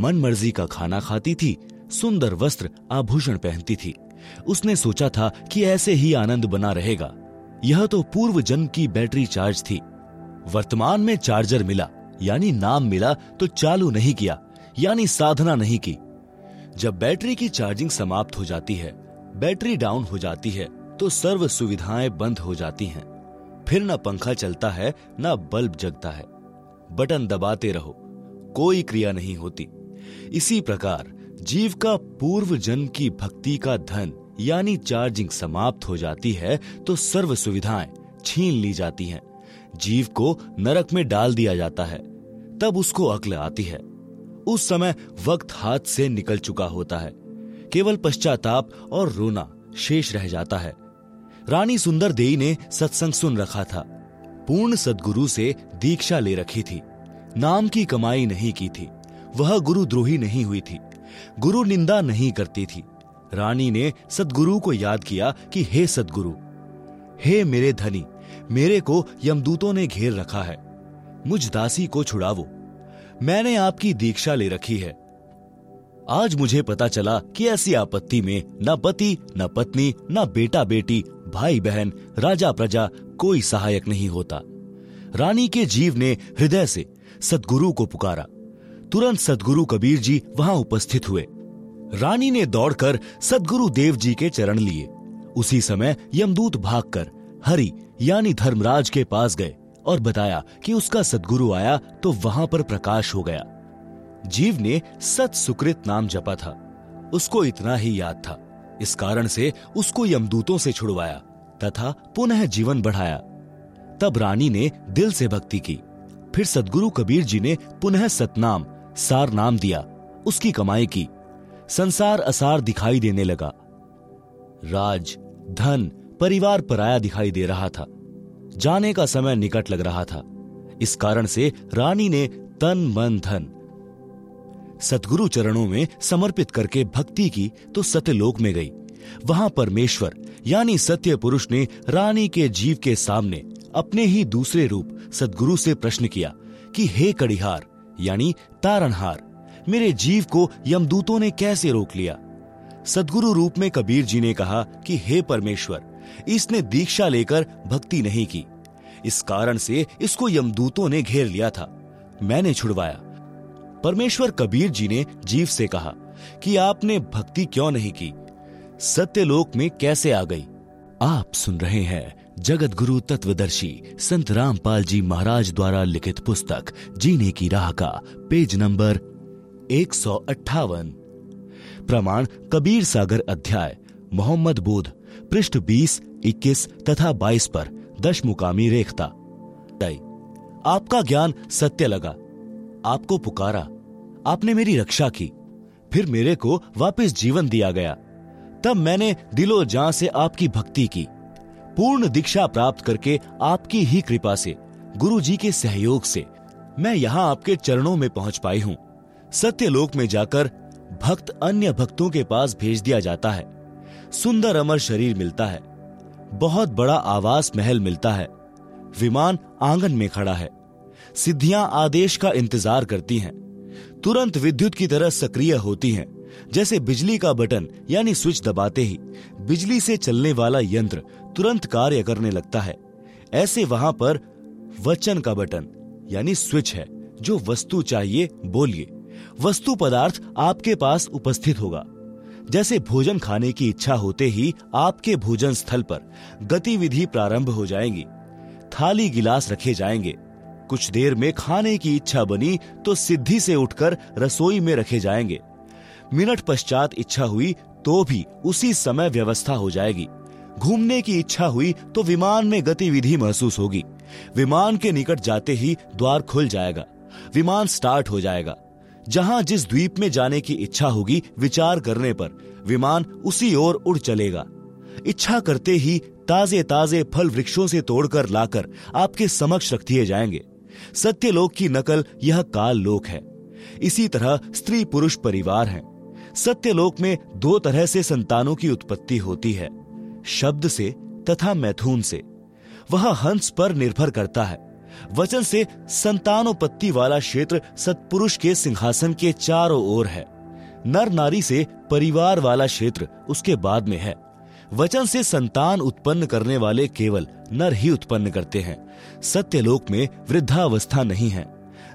मन मर्जी का खाना खाती थी, सुंदर वस्त्र आभूषण पहनती थी। उसने सोचा था कि ऐसे ही आनंद बना रहेगा। यह तो पूर्व जन्म की बैटरी चार्ज थी। वर्तमान में चार्जर मिला यानी नाम मिला तो चालू नहीं किया यानी साधना नहीं की। जब बैटरी की चार्जिंग समाप्त हो जाती है, बैटरी डाउन हो जाती है, तो सर्व सुविधाएं बंद हो जाती हैं। फिर न पंखा चलता है, न बल्ब जगता है। बटन दबाते रहो, कोई क्रिया नहीं होती। इसी प्रकार जीव का पूर्व जन्म की भक्ति का धन यानी चार्जिंग समाप्त हो जाती है तो सर्व सुविधाएं छीन ली जाती हैं। जीव को नरक में डाल दिया जाता है। तब उसको अक्ल आती है। उस समय वक्त हाथ से निकल चुका होता है। केवल पश्चाताप और रोना शेष रह जाता है। रानी सुंदर देवी ने सत्संग सुन रखा था। पूर्ण सद्गुरु से दीक्षा ले रखी थी। नाम की कमाई नहीं की थी। वह गुरुद्रोही नहीं हुई थी। गुरु निंदा नहीं करती थी। रानी ने सद्गुरु को याद किया कि हे सद्गुरु, हे मेरे धनी, मेरे को यमदूतों ने घेर रखा है। मुझ दासी को छुड़ावो। मैंने आपकी दीक्षा ले रखी है। आज मुझे पता चला कि ऐसी आपत्ति में न पति, न पत्नी, न बेटा बेटी, भाई बहन, राजा प्रजा कोई सहायक नहीं होता। रानी के जीव ने हृदय से सद्गुरु को पुकारा। तुरंत सद्गुरु कबीर जी वहां उपस्थित हुए। रानी ने दौड़कर सद्गुरु देव जी के चरण लिए। उसी समय यमदूत भागकर हरि यानी धर्मराज के पास गए और बताया कि उसका सद्गुरु आया तो वहां पर प्रकाश हो गया। जीव ने सत सुकृत नाम जपा था। उसको इतना ही याद था। इस कारण से उसको यमदूतों से छुड़वाया तथा पुनः जीवन बढ़ाया। तब रानी ने दिल से भक्ति की। फिर सद्गुरु कबीर जी ने पुनः सतनाम सार नाम दिया, उसकी कमाई की। संसार असार दिखाई देने लगा। राज, धन, परिवार पराया दिखाई दे रहा था। जाने का समय निकट लग रहा था। इस कारण से रानी ने तन मन धन सद्गुरु चरणों में समर्पित करके भक्ति की तो सतलोक में गई। वहां परमेश्वर यानी सत्य पुरुष ने रानी के जीव के सामने अपने ही दूसरे रूप सद्गुरु से प्रश्न किया कि हे कड़िहार यानी तारणहार, मेरे जीव को यमदूतों ने कैसे रोक लिया? सद्गुरु रूप में कबीर जी ने कहा कि हे परमेश्वर, इसने दीक्षा लेकर भक्ति नहीं की। इस कारण से इसको यमदूतों ने घेर लिया था। मैंने छुड़वाया। परमेश्वर कबीर जी ने जीव से कहा कि आपने भक्ति क्यों नहीं की? सत्यलोक में कैसे आ गई? आप सुन रहे हैं जगतगुरु तत्वदर्शी संत रामपाल जी महाराज द्वारा लिखित पुस्तक जीने की राह का पेज नंबर एक सौ अट्ठावन। प्रमाण कबीर सागर अध्याय मोहम्मद बोध पृष्ठ बीस, इक्कीस तथा बाईस पर दशमुकामी रेखता। आपका ज्ञान सत्य लगा। आपको पुकारा, आपने मेरी रक्षा की, फिर मेरे को वापस जीवन दिया गया। तब मैंने दिलो जान से आपकी भक्ति की। पूर्ण दीक्षा प्राप्त करके आपकी ही कृपा से, गुरु जी के सहयोग से मैं यहाँ आपके चरणों में पहुंच पाई हूँ। सत्यलोक में जाकर भक्त अन्य भक्तों के पास भेज दिया जाता है। सुंदर अमर शरीर मिलता है। बहुत बड़ा आवास महल मिलता है। विमान आंगन में खड़ा है। सिद्धियां आदेश का इंतजार करती हैं। तुरंत विद्युत की तरह सक्रिय होती हैं। जैसे बिजली का बटन यानी स्विच दबाते ही बिजली से चलने वाला यंत्र तुरंत कार्य करने लगता है, ऐसे वहां पर वचन का बटन यानी स्विच है। जो वस्तु चाहिए बोलिए, वस्तु पदार्थ आपके पास उपस्थित होगा। जैसे भोजन खाने की इच्छा होते ही आपके भोजन स्थल पर गतिविधि प्रारंभ हो जाएंगी, थाली गिलास रखे जाएंगे। कुछ देर में खाने की इच्छा बनी तो सिद्धि से उठकर रसोई में रखे जाएंगे। मिनट पश्चात इच्छा हुई तो भी उसी समय व्यवस्था हो जाएगी। घूमने की इच्छा हुई तो विमान में गतिविधि महसूस होगी। विमान के निकट जाते ही द्वार खुल जाएगा, विमान स्टार्ट हो जाएगा। जहां जिस द्वीप में जाने की इच्छा होगी विचार करने पर विमान उसी ओर उड़ चलेगा। इच्छा करते ही ताजे ताजे फल वृक्षों से तोड़कर लाकर आपके समक्ष रख दिए जाएंगे। सत्यलोक की नकल यह काल लोक है। इसी तरह स्त्री पुरुष परिवार हैं। सत्यलोक में दो तरह से संतानों की उत्पत्ति होती है, शब्द से तथा मैथुन से। वह हंस पर निर्भर करता है। वचन से संतानोपत्ति वाला क्षेत्र सतपुरुष के सिंहासन के चारों ओर है। नर नारी से परिवार वाला क्षेत्र उसके बाद में है। वचन से संतान उत्पन्न करने वाले केवल नर ही उत्पन्न करते हैं। सत्यलोक में वृद्धावस्था नहीं है।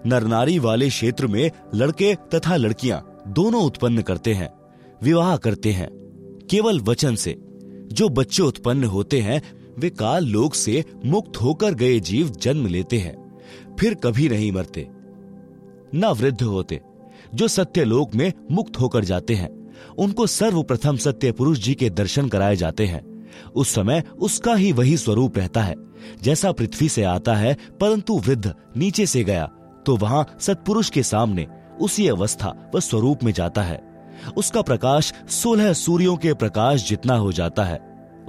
नर नारी वाले क्षेत्र में लड़के तथा लड़कियां दोनों उत्पन्न करते हैं, विवाह करते हैं केवल वचन से। जो बच्चे उत्पन्न होते हैं वे काल लोक से मुक्त होकर गए जीव जन्म लेते हैं, फिर कभी नहीं मरते न वृद्ध होते। जो सत्यलोक में मुक्त होकर जाते हैं उनको सर्वप्रथम सत्य पुरुष जी के दर्शन कराए जाते हैं। उस समय उसका ही वही स्वरूप रहता है जैसा पृथ्वी से आता है, परंतु वृद्ध नीचे से गया तो वहां सतपुरुष के सामने उसी अवस्था व स्वरूप में जाता है। उसका प्रकाश सोलह सूर्यों के प्रकाश जितना हो जाता है।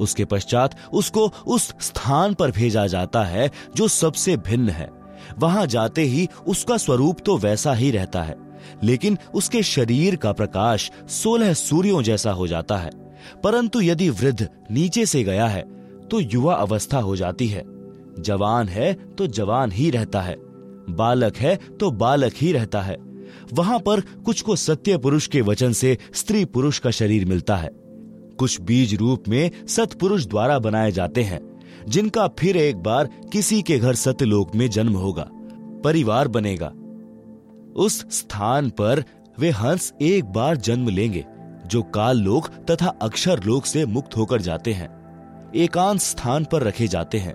उसके पश्चात उसको उस स्थान पर भेजा जाता है जो सबसे भिन्न है। वहां जाते ही उसका स्वरूप तो वैसा ही रहता है, लेकिन उसके शरीर का प्रकाश सोलह सूर्यों जैसा हो जाता है। परंतु यदि वृद्ध नीचे से गया है तो युवा अवस्था हो जाती है, जवान है तो जवान ही रहता है, बालक है तो बालक ही रहता है। वहां पर कुछ को सत्य पुरुष के वचन से स्त्री पुरुष का शरीर मिलता है, कुछ बीज रूप में सतपुरुष द्वारा बनाए जाते हैं, जिनका फिर एक बार किसी के घर सतलोक में जन्म होगा, परिवार बनेगा। उस स्थान पर वे हंस एक बार जन्म लेंगे जो काल लोक तथा अक्षर लोक से मुक्त होकर जाते हैं, एकांत स्थान पर रखे जाते हैं।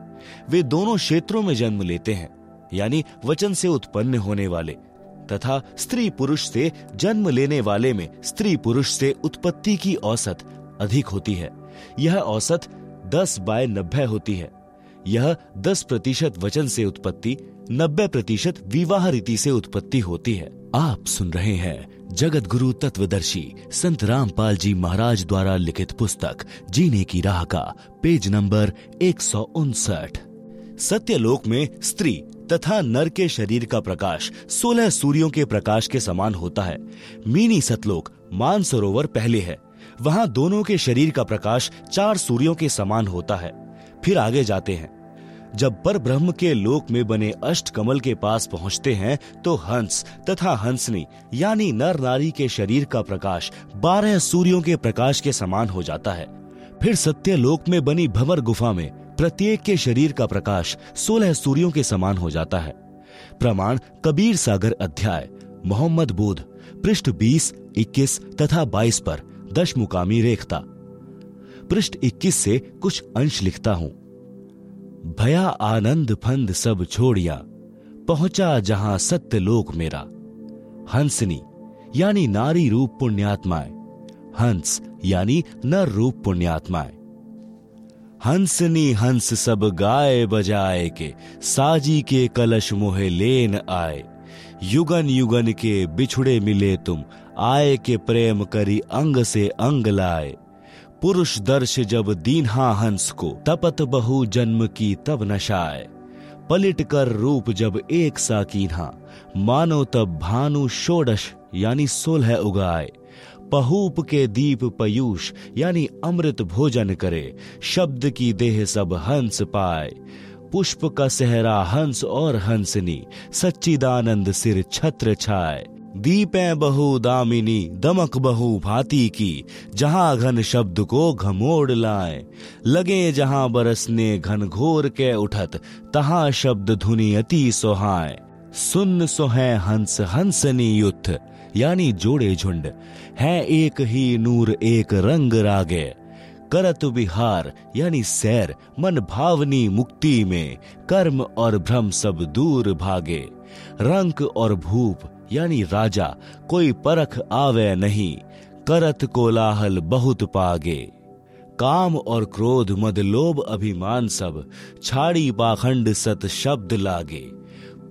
वे दोनों क्षेत्रों में जन्म लेते हैं, यानी वचन से उत्पन्न होने वाले तथा स्त्री पुरुष से जन्म लेने वाले में स्त्री पुरुष से उत्पत्ति की औसत अधिक होती है। यह औसत दस बाय नब्बे होती है। यह दस प्रतिशत वचन से उत्पत्ति, नब्बे प्रतिशत विवाह रीति से उत्पत्ति होती है। आप सुन रहे हैं जगतगुरु तत्वदर्शी संत रामपाल जी महाराज द्वारा लिखित पुस्तक जीने की राह का पेज नंबर एक सौ उनसठ। सत्यलोक में स्त्री तथा नर के शरीर का प्रकाश सोलह सूर्यों के प्रकाश के समान होता है। मिनी सतलोक मानसरोवर पहले है, वहां दोनों के शरीर का प्रकाश चार सूर्यों के समान होता है। फिर आगे जाते हैं, जब पर ब्रह्म के लोक में बने अष्ट कमल के पास पहुंचते हैं तो हंस तथा हंसनी यानी नर नारी के शरीर का प्रकाश बारह सूर्यों के प्रकाश के समान हो जाता है। फिर सत्यलोक में बनी भंवर गुफा में प्रत्येक के शरीर का प्रकाश सोलह सूर्यों के समान हो जाता है। प्रमाण कबीर सागर अध्याय मोहम्मद बोध पृष्ठ बीस, इक्कीस तथा बाईस पर दशमुकामी रेखता। पृष्ठ इक्कीस से कुछ अंश लिखता हूं। भया आनंद फंद सब छोड़िया, पहुंचा जहां सत्यलोक मेरा। हंसनी यानी नारी रूप पुण्यात्माएं, हंस यानी नर रूप पुण्यात्माएं। हंसनी हंस सब गाए बजाए के, साजी के कलश मोहे लेन आए। युगन युगन के बिछुड़े मिले तुम, आए के प्रेम करी अंग से अंग लाए। पुरुष दर्श जब दीन्हा हंस को, तपत बहु जन्म की तब नशाए। पलिट कर रूप जब एक सा कीन्हा, मानो तब भानु षोडश यानी सोलह उगाए। पहूप के दीप पयूष यानी अमृत भोजन करे, शब्द की देह सब हंस पाए। पुष्प का सहरा हंस और हंसनी, सच्चिदानंद सिर छत्र छाए। दीपें बहु दामिनी दमक बहु भांति की, जहां घन शब्द को घमोड़ लाए, लगे जहां बरसने घन घोर के उठत, तहां शब्द धुनि अति सोहाए। सुन्न सोहै हंस हंसनी युथ, यानी जोड़े झुंड, है एक ही नूर एक रंग रागे। करत विहार यानी सैर मन भावनी मुक्ति में, कर्म और भ्रम सब दूर भागे। रंक और भूप यानी राजा, कोई परख आवे नहीं, करत कोलाहल बहुत पागे। काम और क्रोध मद लोभ अभिमान सब, छाड़ी पाखंड सत शब्द लागे।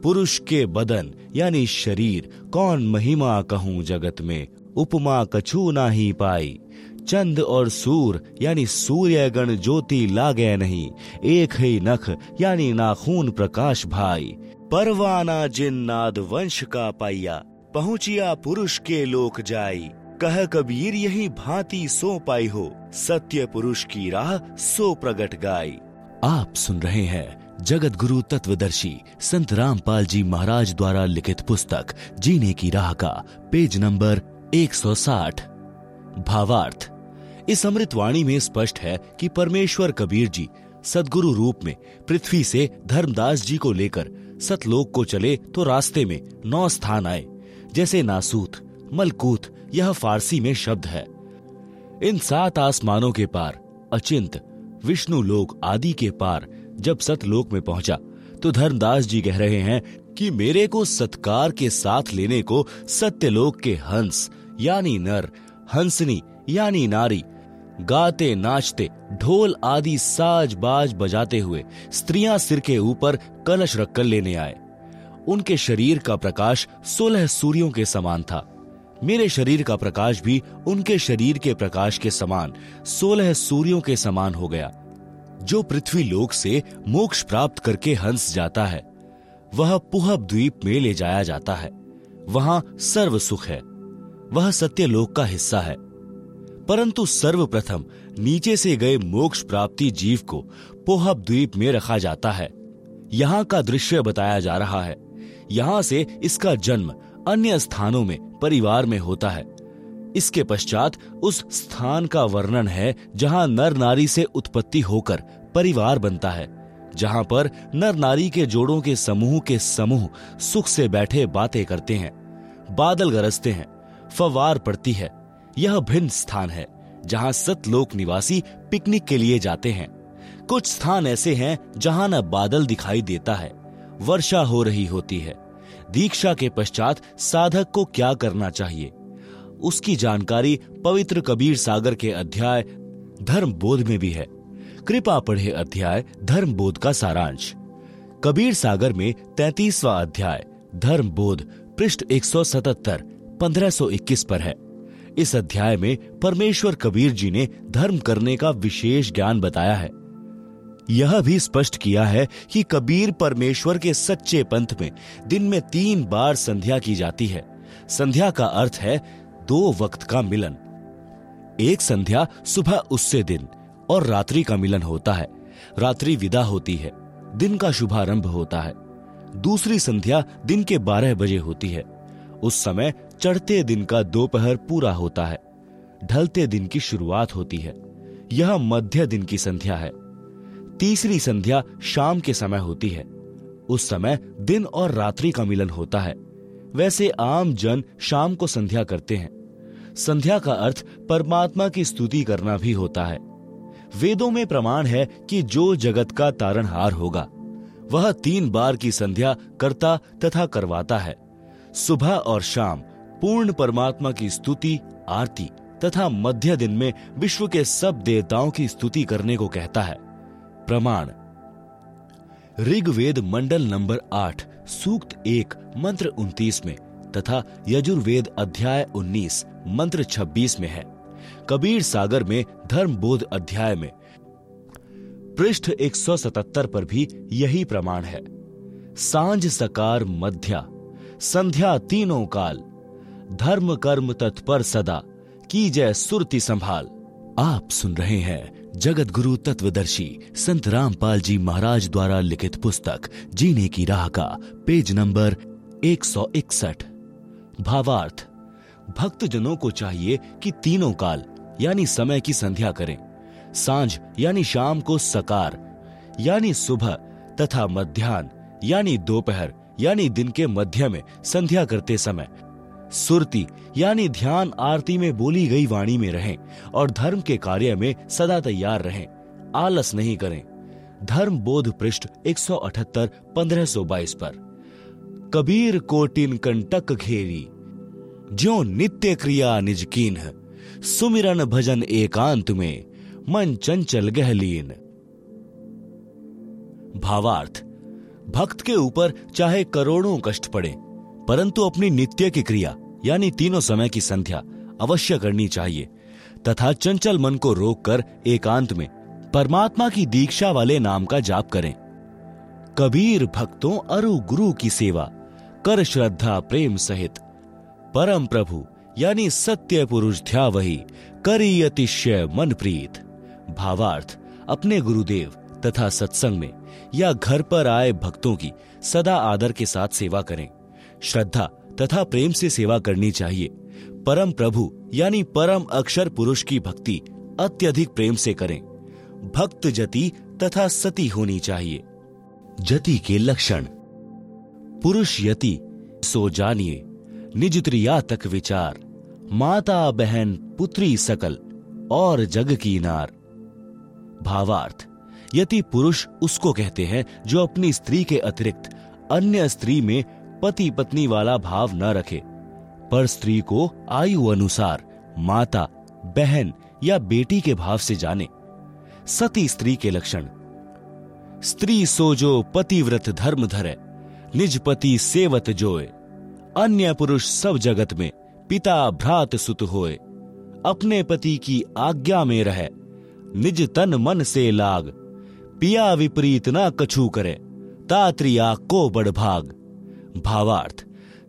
पुरुष के बदन यानी शरीर, कौन महिमा कहूं जगत में, उपमा कछु ना ही पाई। चंद और सूर यानी सूर्यगण ज्योति लागे नहीं, एक ही नख यानी नाखून प्रकाश भाई। परवाना जिन नाद वंश का पाया, पहुंचिया पुरुष के लोक जाई। कह कबीर यही भांति सो पाई हो, सत्य पुरुष की राह सो प्रगट गाई। आप सुन रहे हैं जगतगुरु तत्वदर्शी संत रामपाल जी महाराज द्वारा लिखित पुस्तक जीने की राह का पेज नंबर एक सौ साठ। भावार्थ। इस अमृत वाणी में स्पष्ट है कि परमेश्वर कबीर जी सद्गुरु रूप में पृथ्वी से धर्मदास जी को लेकर सतलोक को चले तो रास्ते में नौ स्थान आए, जैसे नासूत, मलकूत, यह फारसी में शब्द है। इन सात आसमानों के पार अचिंत विष्णु लोक आदि के पार जब सतलोक में पहुंचा तो धर्मदास जी कह रहे हैं कि मेरे को सत्कार के साथ लेने को सत्यलोक के हंस यानी नर, हंसनी यानी नारी, गाते नाचते ढोल आदि साज बाज बजाते हुए स्त्रियां सिर के ऊपर कलश रखकर लेने आए। उनके शरीर का प्रकाश सोलह सूर्यों के समान था। मेरे शरीर का प्रकाश भी उनके शरीर के प्रकाश के समान सोलह सूर्यों के समान हो गया। जो पृथ्वी लोक से मोक्ष प्राप्त करके हंस जाता है वह पोहब द्वीप में ले जाया जाता है, वहां सर्व सुख है, वह सत्यलोक का हिस्सा है। परंतु सर्वप्रथम नीचे से गए मोक्ष प्राप्ति जीव को पोहब द्वीप में रखा जाता है। यहाँ का दृश्य बताया जा रहा है। यहाँ से इसका जन्म अन्य स्थानों में परिवार में होता है। इसके पश्चात उस स्थान का वर्णन है जहाँ नर नारी से उत्पत्ति होकर परिवार बनता है, जहाँ पर नर नारी के जोड़ों के समूह के समूह सुख से बैठे बातें करते हैं, बादल गरजते हैं, फवार पड़ती है। यह भिन्न स्थान है जहां सतलोक निवासी पिकनिक के लिए जाते हैं। कुछ स्थान ऐसे हैं जहां न बादल दिखाई देता है, वर्षा हो रही होती है। दीक्षा के पश्चात साधक को क्या करना चाहिए उसकी जानकारी पवित्र कबीर सागर के अध्याय धर्मबोध में भी है। कृपा पढ़े अध्याय धर्मबोध का सारांश। कबीर सागर में तैंतीसवां अध्याय धर्मबोध पृष्ठ एक सौ सतहत्तर पंद्रह सौ इक्कीस पर है। इस अध्याय में परमेश्वर कबीर जी ने धर्म करने का विशेष ज्ञान बताया है। यह भी स्पष्ट किया है कि कबीर परमेश्वर के सच्चे पंथ में दिन में तीन बार संध्या की जाती है। संध्या का अर्थ है दो वक्त का मिलन। एक संध्या सुबह उससे दिन और रात्रि का मिलन होता है, रात्रि विदा होती है, दिन का शुभारंभ होता है। दूसरी संध्या दिन के बारह बजे होती है। उस समय चढ़ते दिन का दोपहर पूरा होता है, ढलते दिन की शुरुआत होती है। यह मध्य दिन की संध्या है। तीसरी संध्या शाम के समय होती है। उस समय दिन और रात्रि का मिलन होता है। वैसे आम जन शाम को संध्या करते हैं। संध्या का अर्थ परमात्मा की स्तुति करना भी होता है। वेदों में प्रमाण है कि जो जगत का तारणहार होगा वह तीन बार की संध्या करता तथा करवाता है। सुबह और शाम पूर्ण परमात्मा की स्तुति, आरती तथा मध्य दिन में विश्व के सब देवताओं की स्तुति करने को कहता है। प्रमाण ऋग्वेद मंडल नंबर आठ सूक्त एक मंत्र उनतीस में तथा यजुर्वेद अध्याय उन्नीस मंत्र छब्बीस में है। कबीर सागर में धर्मबोध अध्याय में पृष्ठ एक सौ सतहत्तर पर भी यही प्रमाण है। सांझ सकार मध्या संध्या तीनों काल, धर्म कर्म तत्पर सदा, कीजय सुरति संभाल। आप सुन रहे हैं जगत गुरु तत्वदर्शी संत रामपाल जी महाराज द्वारा लिखित पुस्तक जीने की राह का पेज नंबर एक सौ इकसठ। भावार्थ, भक्तजनों को चाहिए कि तीनों काल यानी समय की संध्या करें, सांझ यानी शाम को सकार यानी सुबह तथा मध्याह्न यानी दोपहर यानी दिन के मध्य में संध्या करते समय सुरती यानी ध्यान आरती में बोली गई वाणी में रहें और धर्म के कार्य में सदा तैयार रहें, आलस नहीं करें। धर्म बोध पृष्ठ एक सौ अठहत्तर पंद्रह सौ बाईस पर। कबीर कोटिन कंटक घेरी ज्यों नित्य क्रिया निजकीन, सुमिरन भजन एकांत में मन चंचल गहलीन। भावार्थ, भक्त के ऊपर चाहे करोड़ों कष्ट पड़े, परंतु अपनी नित्य की क्रिया यानी तीनों समय की संध्या अवश्य करनी चाहिए तथा चंचल मन को रोककर एकांत में परमात्मा की दीक्षा वाले नाम का जाप करें। कबीर भक्तों अरु गुरु की सेवा कर श्रद्धा प्रेम सहित, परम प्रभु यानी सत्य पुरुष ध्या वही करी अतिशय मन प्रीत। भावार्थ, अपने गुरुदेव तथा सत्संग में या घर पर आए भक्तों की सदा आदर के साथ सेवा करें, श्रद्धा तथा प्रेम से सेवा करनी चाहिए। परम प्रभु यानी परम अक्षर पुरुष की भक्ति अत्यधिक प्रेम से करें। भक्त जति तथा सती होनी चाहिए। जति के लक्षण, पुरुष यति सो जानिए, निज त्रिया तक विचार, माता बहन पुत्री सकल और जग की नार। भावार्थ, यति पुरुष उसको कहते हैं जो अपनी स्त्री के अतिरिक्त अन्य स्त्री में पति पत्नी वाला भाव न रखे, पर स्त्री को आयु अनुसार माता बहन या बेटी के भाव से जाने। सती स्त्री के लक्षण, स्त्री सो जो पतिव्रत धर्म धरे, निज पति सेवत जोए, अन्य पुरुष सब जगत में पिता भ्रात सुत होए, अपने पति की आज्ञा में रहे, निज तन मन से लाग, पिया विपरीत ना कछु करे, तात्रिया को बड़भाग। भावार्थ,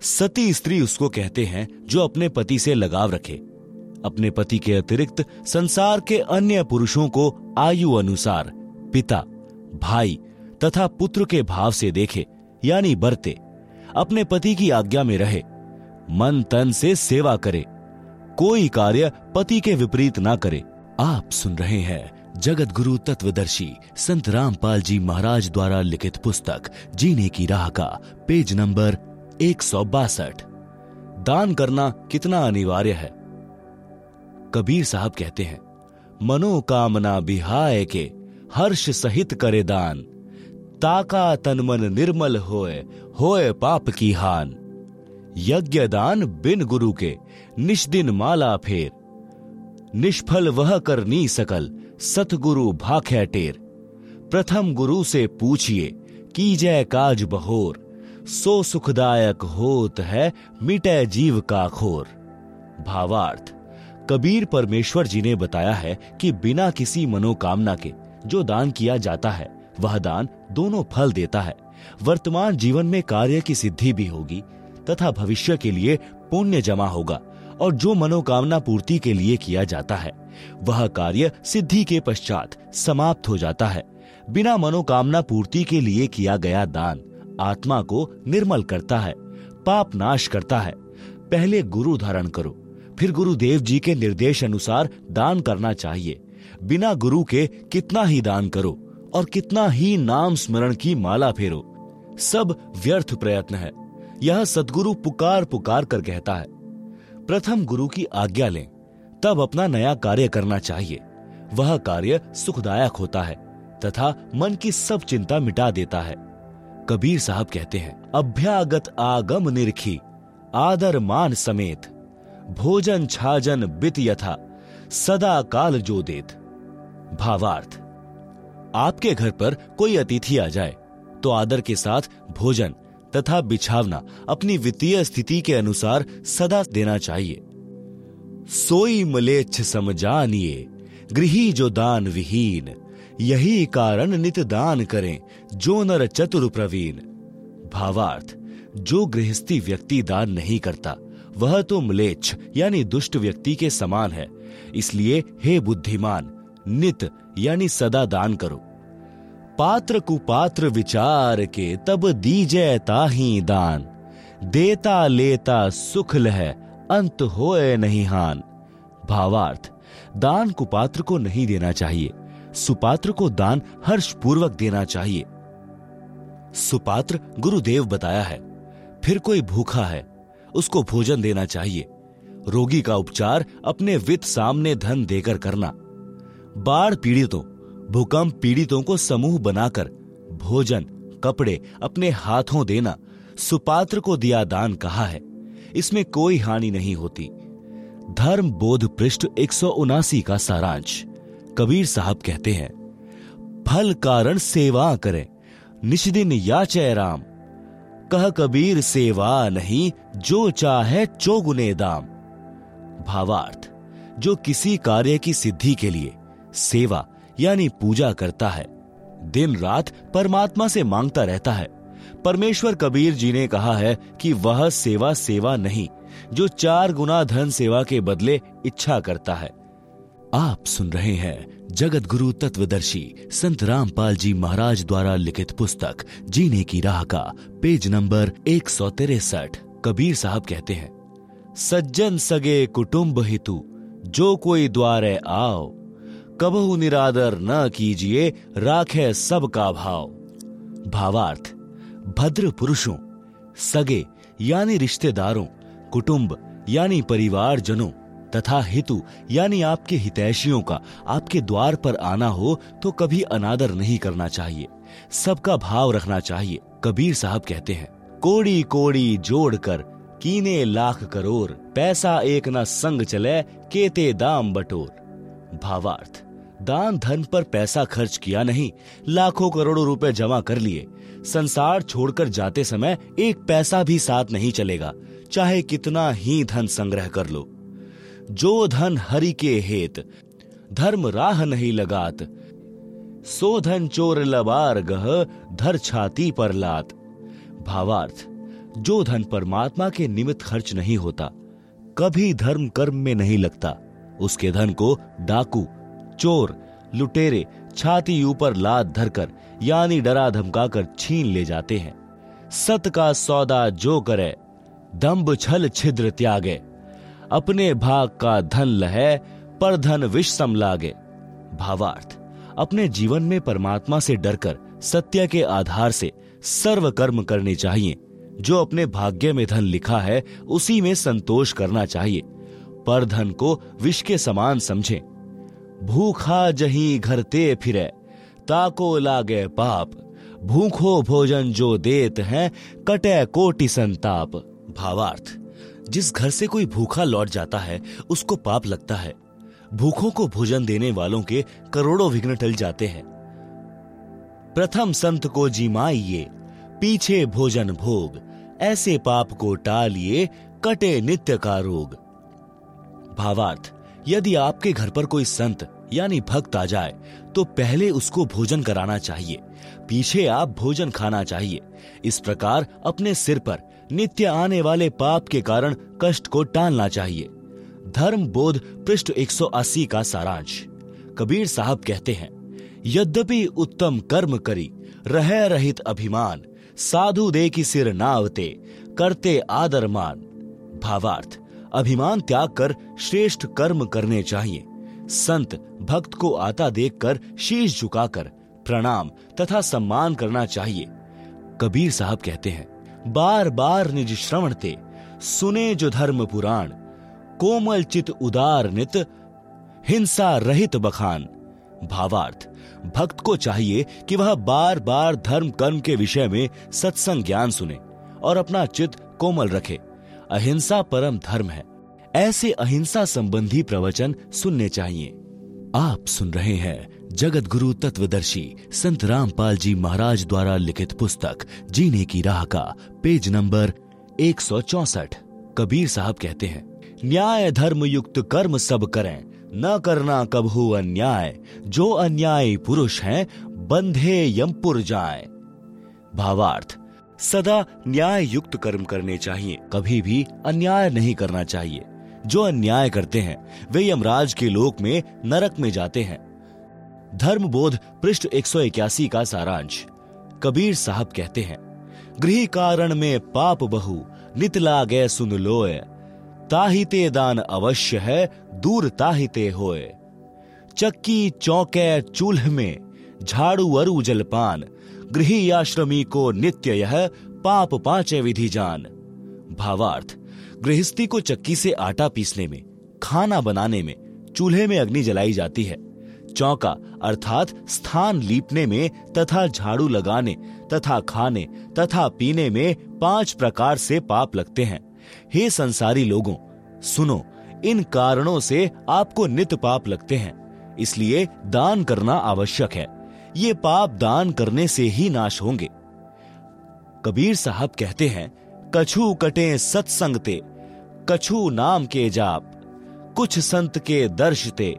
सती स्त्री उसको कहते हैं जो अपने पति से लगाव रखे, अपने पति के अतिरिक्त संसार के अन्य पुरुषों को आयु अनुसार पिता भाई तथा पुत्र के भाव से देखे यानी बरते, अपने पति की आज्ञा में रहे, मन तन से सेवा करे, कोई कार्य पति के विपरीत ना करे। आप सुन रहे हैं जगतगुरु तत्वदर्शी संत रामपाल जी महाराज द्वारा लिखित पुस्तक जीने की राह का पेज नंबर एक सौ बासठ। दान करना कितना अनिवार्य है। कबीर साहब कहते हैं, मनोकामना बिहाय के हर्ष सहित करे दान, ताका तन मन निर्मल होए होए पाप की हान। यज्ञ दान बिन गुरु के निष्दिन माला फेर, निष्फल वह करनी सकल सतगुरु भाख्या टेर। प्रथम गुरु से पूछिए कीजय काज बहोर, सो सुखदायक होत है मिटे जीव का खोर। भावार्थ, कबीर परमेश्वर जी ने बताया है कि बिना किसी मनोकामना के जो दान किया जाता है वह दान दोनों फल देता है। वर्तमान जीवन में कार्य की सिद्धि भी होगी तथा भविष्य के लिए पुण्य जमा होगा, और जो मनोकामना पूर्ति के लिए किया जाता है वह कार्य सिद्धि के पश्चात समाप्त हो जाता है। बिना मनोकामना पूर्ति के लिए किया गया दान आत्मा को निर्मल करता है, पाप नाश करता है। पहले गुरु धारण करो, फिर गुरुदेव जी के निर्देश अनुसार दान करना चाहिए। बिना गुरु के कितना ही दान करो और कितना ही नाम स्मरण की माला फेरो, सब व्यर्थ प्रयत्न है। यह सद्गुरु पुकार पुकार कर कहता है। प्रथम गुरु की आज्ञा लें, तब अपना नया कार्य करना चाहिए। वह कार्य सुखदायक होता है तथा मन की सब चिंता मिटा देता है। कबीर साहब कहते हैं, अभ्यागत आगम निरखी आदर मान समेत, भोजन छाजन बित यथा सदा काल जो देत। भावार्थ, आपके घर पर कोई अतिथि आ जाए तो आदर के साथ भोजन तथा बिछावना अपनी वित्तीय स्थिति के अनुसार सदा देना चाहिए। सोई मलेच्छ समझानिए गृही जो दान विहीन, यही कारण नित दान करें जो नर चतुर प्रवीण। भावार्थ, जो गृहस्थी व्यक्ति दान नहीं करता वह तो मलेच्छ यानी दुष्ट व्यक्ति के समान है। इसलिए हे बुद्धिमान, नित यानी सदा दान करो। पात्र कुपात्र विचार के तब दीजे ताही दान, देता लेता सुख लहै अंत होए नहीं हान। भावार्थ, दान कुपात्र को नहीं देना चाहिए, सुपात्र को दान हर्षपूर्वक देना चाहिए। सुपात्र गुरुदेव बताया है। फिर कोई भूखा है, उसको भोजन देना चाहिए। रोगी का उपचार अपने वित्त सामने धन देकर करना। बाढ़ पीड़ितों, भूकंप पीड़ितों को समूह बनाकर भोजन, कपड़े अपने हाथों देना सुपात्र को दिया दान कहा है। इसमें कोई हानि नहीं होती। धर्म बोध पृष्ठ एक सौ उनासी का सारांश। कबीर साहब कहते हैं, फल कारण सेवा करें, निष्दिन याचै राम। कह कबीर सेवा नहीं, जो चाहे चौगुने दाम। भावार्थ, जो किसी कार्य की सिद्धि के लिए सेवा यानी पूजा करता है, दिन रात परमात्मा से मांगता रहता है। परमेश्वर कबीर जी ने कहा है कि वह सेवा सेवा नहीं, जो चार गुना धन सेवा के बदले इच्छा करता है। आप सुन रहे हैं जगतगुरु तत्वदर्शी संत रामपाल जी महाराज द्वारा लिखित पुस्तक जीने की राह का पेज नंबर एक सौ तिरसठ। कबीर साहब कहते हैं, सज्जन सगे कुटुंब हितु जो कोई द्वारे आओ, कबहु निरादर न कीजिए राखे सबका भाव। भावार्थ, भद्र पुरुषों, सगे यानी रिश्तेदारों, कुटुंब यानी परिवारजनों तथा हितु यानी आपके हितैषियों का आपके द्वार पर आना हो तो कभी अनादर नहीं करना चाहिए, सबका भाव रखना चाहिए। कबीर साहब कहते हैं, कोड़ी कोड़ी जोड़कर कीने लाख करोड़, पैसा एक ना संग चले केते दाम बटोर। भावार्थ, दान धन पर पैसा खर्च किया नहीं, लाखों करोड़ों रुपए जमा कर लिए। संसार छोड़कर जाते समय एक पैसा भी साथ नहीं चलेगा, चाहे कितना ही धन संग्रह कर लो। जो धन हरि के हेत धर्म राह नहीं लगात, सो धन चोर लबार गह धर छाती पर लात। भावार्थ, जो धन परमात्मा के निमित्त खर्च नहीं होता, कभी धर्म कर्म में नहीं लगता, उसके धन को डाकू, चोर, लुटेरे छाती ऊपर लात धरकर यानी डरा धमका कर छीन ले जाते हैं। सत का सौदा जो करे दम्भ छल छिद्र त्यागे, अपने भाग का धन लहै पर धन विष सम लागे। भावार्थ, अपने जीवन में परमात्मा से डरकर सत्य के आधार से सर्व कर्म करने चाहिए। जो अपने भाग्य में धन लिखा है उसी में संतोष करना चाहिए, पर धन को विष के समान समझे। भूखा जहीं घरते फिरे ताको लागे पाप, भूखो भोजन जो देत हैं कटे कोटि संताप। भावार्थ, जिस घर से कोई भूखा लौट जाता है उसको पाप लगता है। भूखों को भोजन देने वालों के करोड़ों विघ्न टल जाते हैं। प्रथम संत को जिमाइए पीछे भोजन भोग, ऐसे पाप को टालिए कटे नित्य का रोग। भावार्थ, यदि आपके घर पर कोई संत यानी भक्त आ जाए तो पहले उसको भोजन कराना चाहिए, पीछे आप भोजन खाना चाहिए। इस प्रकार अपने सिर पर नित्य आने वाले पाप के कारण कष्ट को टालना चाहिए। धर्म बोध पृष्ठ एक सौ अस्सी का सारांश। कबीर साहब कहते हैं, यद्यपि उत्तम कर्म करी रहे रहित अभिमान, साधु दे की सिर नावते करते आदर मान। भावार्थ, अभिमान त्याग कर श्रेष्ठ कर्म करने चाहिए। संत भक्त को आता देखकर शीश झुकाकर प्रणाम तथा सम्मान करना चाहिए। कबीर साहब कहते हैं, बार बार निज श्रवण ते सुने जो धर्म पुराण, कोमल चित उदार नित हिंसा रहित बखान। भावार्थ, भक्त को चाहिए कि वह बार बार धर्म कर्म के विषय में सत्संग ज्ञान सुने और अपना चित कोमल रखे। अहिंसा परम धर्म है, ऐसे अहिंसा संबंधी प्रवचन सुनने चाहिए। आप सुन रहे हैं जगतगुरु तत्वदर्शी संत रामपाल जी महाराज द्वारा लिखित पुस्तक जीने की राह का पेज नंबर एक सौ चौसठ। कबीर साहब कहते हैं, न्याय धर्म युक्त कर्म सब करें, न करना कबहू अन्याय, जो अन्यायी पुरुष हैं बंधे यमपुर जाए। भावार्थ, सदा न्याय युक्त कर्म करने चाहिए, कभी भी अन्याय नहीं करना चाहिए। जो अन्याय करते हैं वे यमराज के लोक में नरक में जाते हैं। धर्म बोध पृष्ठ एक सौ इक्यासी का सारांश। कबीर साहब कहते हैं, गृह कारण में पाप बहु, लित लागे सुन लोय, ताहिते दान अवश्य है दूर ताहिते होय। चक्की चौके चूल्ह में झाड़ू अरु जलपान, गृही आश्रमी को नित्य यह पाप पांचे विधि जान। भावार्थ, गृहस्थी को चक्की से आटा पीसने में, खाना बनाने में, चूल्हे में अग्नि जलाई जाती है। चौका अर्थात स्थान लीपने में तथा झाड़ू लगाने तथा खाने तथा पीने में पांच प्रकार से पाप लगते हैं। हे संसारी लोगों, सुनो, इन कारणों से आपको नित्य पाप लगते हैं, इसलिए दान करना आवश्यक है। ये पाप दान करने से ही नाश होंगे। कबीर साहब कहते हैं, कछु कटे सत्संगते, कछु नाम के जाप, कुछ संत के दर्शते,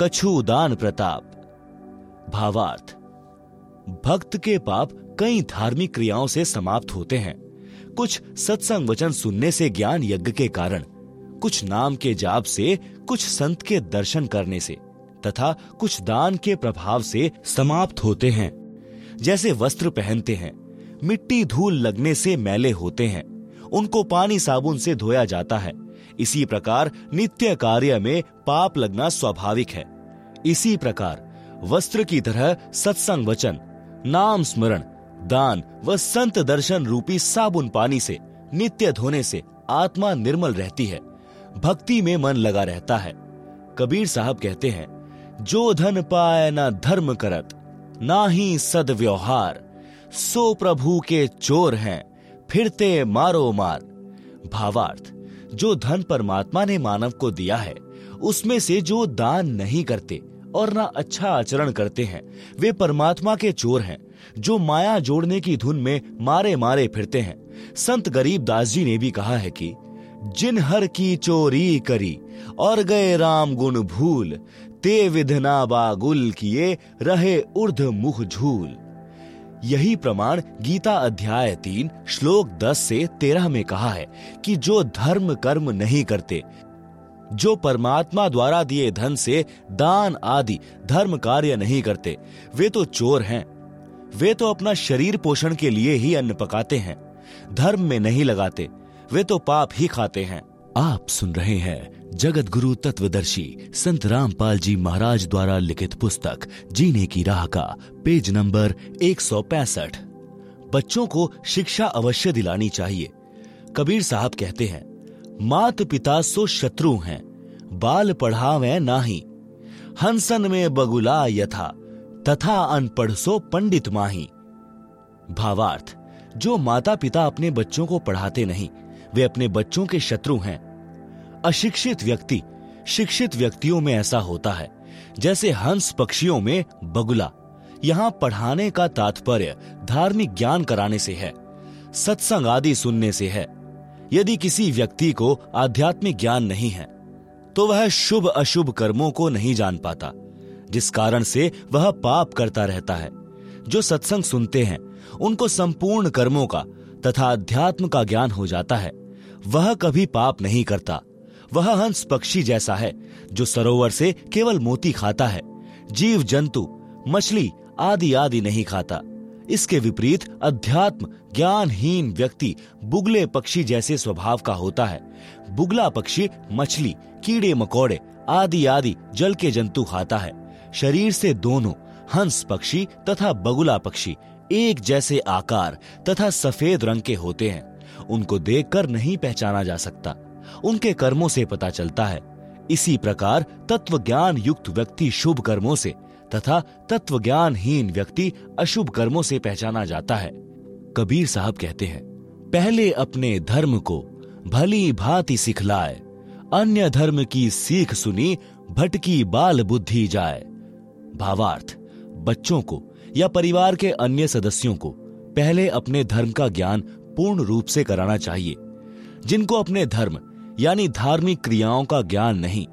कछु दान प्रताप। भावार्थ, भक्त के पाप कई धार्मिक क्रियाओं से समाप्त होते हैं। कुछ सत्संग वचन सुनने से, ज्ञान यज्ञ के कारण, कुछ नाम के जाप से, कुछ संत के दर्शन करने से तथा कुछ दान के प्रभाव से समाप्त होते हैं। जैसे वस्त्र पहनते हैं, मिट्टी धूल लगने से मैले होते हैं, उनको पानी साबुन से धोया जाता है। इसी प्रकार नित्य कार्य में पाप लगना स्वाभाविक है। इसी प्रकार वस्त्र की तरह सत्संग वचन, नाम स्मरण, दान व संत दर्शन रूपी साबुन पानी से नित्य धोने से आत्मा निर्मल रहती है, भक्ति में मन लगा रहता है। कबीर साहब कहते हैं, जो धन पाए ना धर्म करत, ना ही सदव्यवहार, सो प्रभु के चोर हैं, फिरते मारो मार। भावार्थ, जो धन परमात्मा ने मानव को दिया है, उसमें से जो दान नहीं करते और ना अच्छा आचरण करते हैं, वे परमात्मा के चोर हैं, जो माया जोड़ने की धुन में मारे मारे फिरते हैं। संत गरीब दास जी ने भी कहा है कि जिन हर की चोरी करी और गए राम गुण भूल, ते विधना बागुल किए रहे ऊर्ध्व मुख झूल। यही प्रमाण गीता अध्याय तीन श्लोक दस से तेरह में कहा है कि जो धर्म कर्म नहीं करते, जो परमात्मा द्वारा दिए धन से दान आदि धर्म कार्य नहीं करते, वे तो चोर हैं। वे तो अपना शरीर पोषण के लिए ही अन्न पकाते हैं, धर्म में नहीं लगाते, वे तो पाप ही खाते हैं। आप सुन रहे हैं जगतगुरु तत्वदर्शी संत रामपाल जी महाराज द्वारा लिखित पुस्तक जीने की राह का पेज नंबर एक सौ पैंसठ। बच्चों को शिक्षा अवश्य दिलानी चाहिए। कबीर साहब कहते हैं, मात पिता सो शत्रु हैं, बाल पढ़ावें नाही, हंसन में बगुला यथा, तथा अनपढ़ सो पंडित माही। भावार्थ, जो माता पिता अपने बच्चों को पढ़ाते नहीं, वे अपने बच्चों के शत्रु हैं। अशिक्षित व्यक्ति शिक्षित व्यक्तियों में ऐसा होता है, जैसे हंस पक्षियों में बगुला। यहाँ पढ़ाने का तात्पर्य धार्मिक ज्ञान कराने से है, सत्संग आदि सुनने से है। यदि किसी व्यक्ति को आध्यात्मिक ज्ञान नहीं है, तो वह शुभ अशुभ कर्मों को नहीं जान पाता, जिस कारण से वह पाप करता रहता है। जो सत्संग सुनते हैं, उनको संपूर्ण कर्मों का तथा अध्यात्म का ज्ञान हो जाता है, वह कभी पाप नहीं करता। वह हंस पक्षी जैसा है, जो सरोवर से केवल मोती खाता है, जीव जंतु मछली आदि आदि नहीं खाता। इसके विपरीत अध्यात्म ज्ञानहीन व्यक्ति बुगले पक्षी जैसे स्वभाव का होता है। बुगला पक्षी मछली, कीड़े मकोड़े आदि आदि जल के जंतु खाता है। शरीर से दोनों हंस पक्षी तथा बगुला पक्षी एक जैसे आकार तथा सफेद रंग के होते हैं, उनको देखकर नहीं पहचाना जा सकता, उनके कर्मों से पता चलता है। इसी प्रकार तत्व ज्ञान युक्त व्यक्ति शुभ कर्मों से तथा तत्व ज्ञानहीन व्यक्ति अशुभ कर्मों से पहचाना जाता है। कबीर साहब कहते हैं, पहले अपने धर्म को भली भांति सिखलाए, अन्य धर्म की सीख सुनी भटकी बाल बुद्धि जाए। भावार्थ, बच्चों को या परिवार के अन्य सदस्यों को पहले अपने धर्म का ज्ञान पूर्ण रूप से कराना चाहिए। जिनको अपने धर्म यानी धार्मिक क्रियाओं का ज्ञान नहीं,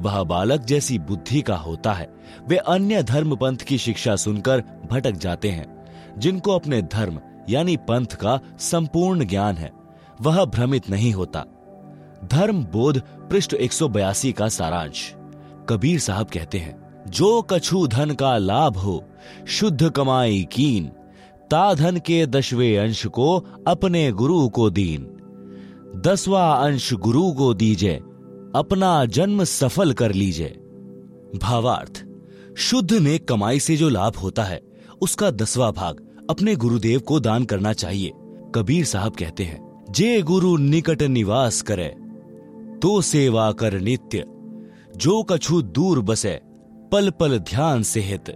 वह बालक जैसी बुद्धि का होता है, वे अन्य धर्म पंथ की शिक्षा सुनकर भटक जाते हैं। जिनको अपने धर्म यानी पंथ का संपूर्ण ज्ञान है, वह भ्रमित नहीं होता। धर्म बोध पृष्ठ एक सौ बयासी का सारांश। कबीर साहब कहते हैं, जो कछु धन का लाभ हो, शुद्ध कमाई कीन, ता धन के दशवें अंश को अपने गुरु को दीन। दसवां अंश गुरु को दीजे, अपना जन्म सफल कर लीजे। भावार्थ, शुद्ध नेक कमाई से जो लाभ होता है उसका दसवां भाग अपने गुरुदेव को दान करना चाहिए। कबीर साहब कहते हैं, जे गुरु निकट निवास करे, तो सेवा कर नित्य। जो कछु दूर बसे, पल पल ध्यान से हित।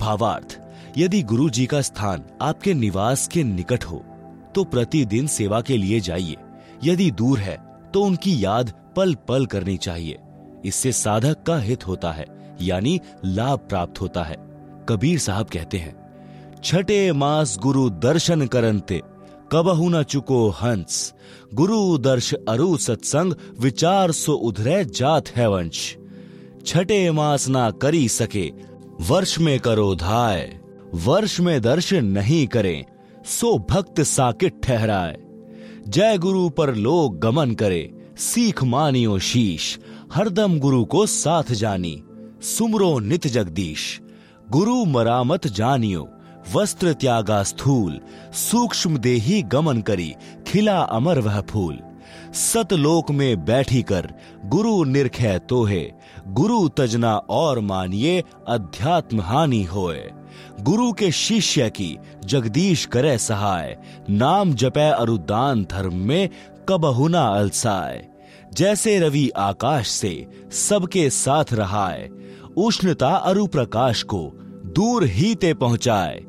भावार्थ, यदि गुरु जी का स्थान आपके निवास के निकट हो तो प्रतिदिन सेवा के लिए जाइए। यदि दूर है तो उनकी याद पल पल करनी चाहिए। इससे साधक का हित होता है, यानी लाभ प्राप्त होता है। कबीर साहब कहते हैं, छठे मास गुरु दर्शन करंते, कबहु न चुको हंस। गुरु दर्श अरु सत्संग, विचार सो उधरे जात है वंश। छठे मास ना करी सके, वर्ष में करो धाय। वर्ष में दर्श नहीं करें, सो भक्त साकिट ठहराए। जय गुरु पर लोग गमन करे, सीख मानियो शीश। हरदम गुरु को साथ जानी, सुमरो नित जगदीश। गुरु मरामत जानियो, वस्त्र त्यागा स्थूल। सूक्ष्म देही गमन करी, खिला अमर वह फूल। सतलोक में बैठी कर, गुरु निरखै तोहे। गुरु तजना और मानिए, अध्यात्म हानि होए। गुरु के शिष्य की जगदीश करे सहाय। नाम जपै अरुदान धर्म में, कबहुना अलसाए। जैसे रवि आकाश से, सबके साथ रहाए। उष्णता अरु प्रकाश को, दूर ही ते पहुंचाए।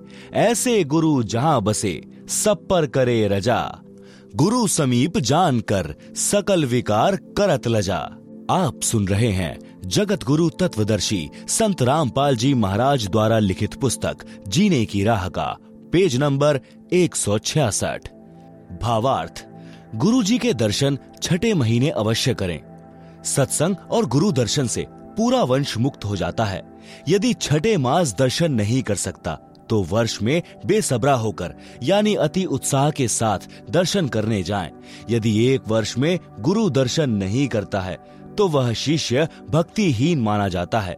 ऐसे गुरु जहां बसे, सब पर करे रजा। गुरु समीप जान कर, सकल विकार करत लजा। आप सुन रहे हैं जगतगुरु तत्वदर्शी संत रामपाल जी महाराज द्वारा लिखित पुस्तक जीने की राह का पेज नंबर एक सौ छियासठ। भावार्थ, गुरु जी के दर्शन छठे महीने अवश्य करें। सत्संग और गुरु दर्शन से पूरा वंश मुक्त हो जाता है। यदि छठे मास दर्शन नहीं कर सकता तो वर्ष में बेसब्रा होकर, यानी अति उत्साह के साथ दर्शन करने जाएं। यदि एक वर्ष में गुरु दर्शन नहीं करता है तो वह शिष्य भक्तिहीन माना जाता है।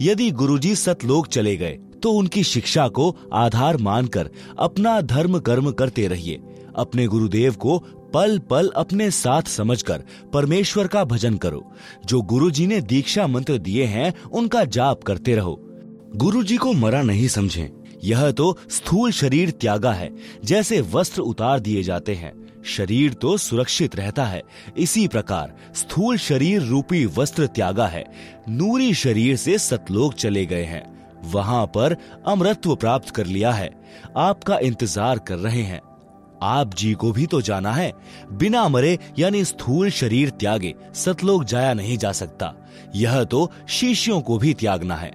यदि गुरुजी सतलोक चले गए तो उनकी शिक्षा को आधार मानकर अपना धर्म कर्म करते रहिए। अपने गुरुदेव को पल पल अपने साथ समझकर परमेश्वर का भजन करो। जो गुरु जी ने दीक्षा मंत्र दिए हैं उनका जाप करते रहो। गुरु जी को मरा नहीं समझें। यह तो स्थूल शरीर त्यागा है, जैसे वस्त्र उतार दिए जाते हैं। शरीर तो सुरक्षित रहता है, इसी प्रकार स्थूल शरीर रूपी वस्त्र त्यागा है। नूरी शरीर से सतलोक चले गए हैं, वहां पर अमृतत्व प्राप्त कर लिया है। आपका इंतजार कर रहे हैं। आप जी को भी तो जाना है। बिना मरे यानी स्थूल शरीर त्यागे सतलोक जाया नहीं जा सकता। यह तो शिष्यों को भी त्यागना है।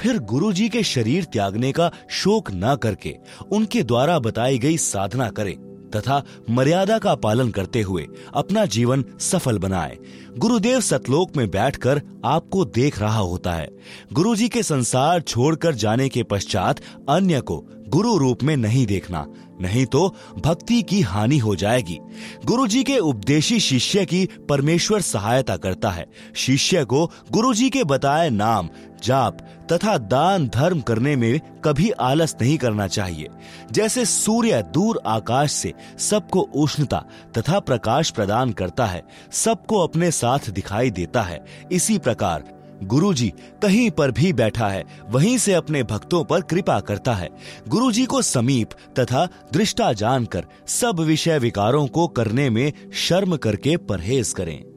फिर गुरु जी के शरीर त्यागने का शोक न करके उनके द्वारा बताई गई साधना करें तथा मर्यादा का पालन करते हुए अपना जीवन सफल बनाए। गुरुदेव सतलोक में बैठकर आपको देख रहा होता है। गुरु जी के संसार छोड़कर जाने के पश्चात अन्य को गुरु रूप में नहीं देखना, नहीं तो भक्ति की हानि हो जाएगी। गुरुजी के उपदेशी शिष्य की परमेश्वर सहायता करता है। शिष्य को गुरुजी के बताए नाम जाप तथा दान धर्म करने में कभी आलस नहीं करना चाहिए। जैसे सूर्य दूर आकाश से सबको उष्णता तथा प्रकाश प्रदान करता है, सबको अपने साथ दिखाई देता है, इसी प्रकार गुरुजी कहीं पर भी बैठा है वहीं से अपने भक्तों पर कृपा करता है। गुरुजी को समीप तथा दृष्टा जानकर सब विषय विकारों को करने में शर्म करके परहेज करें।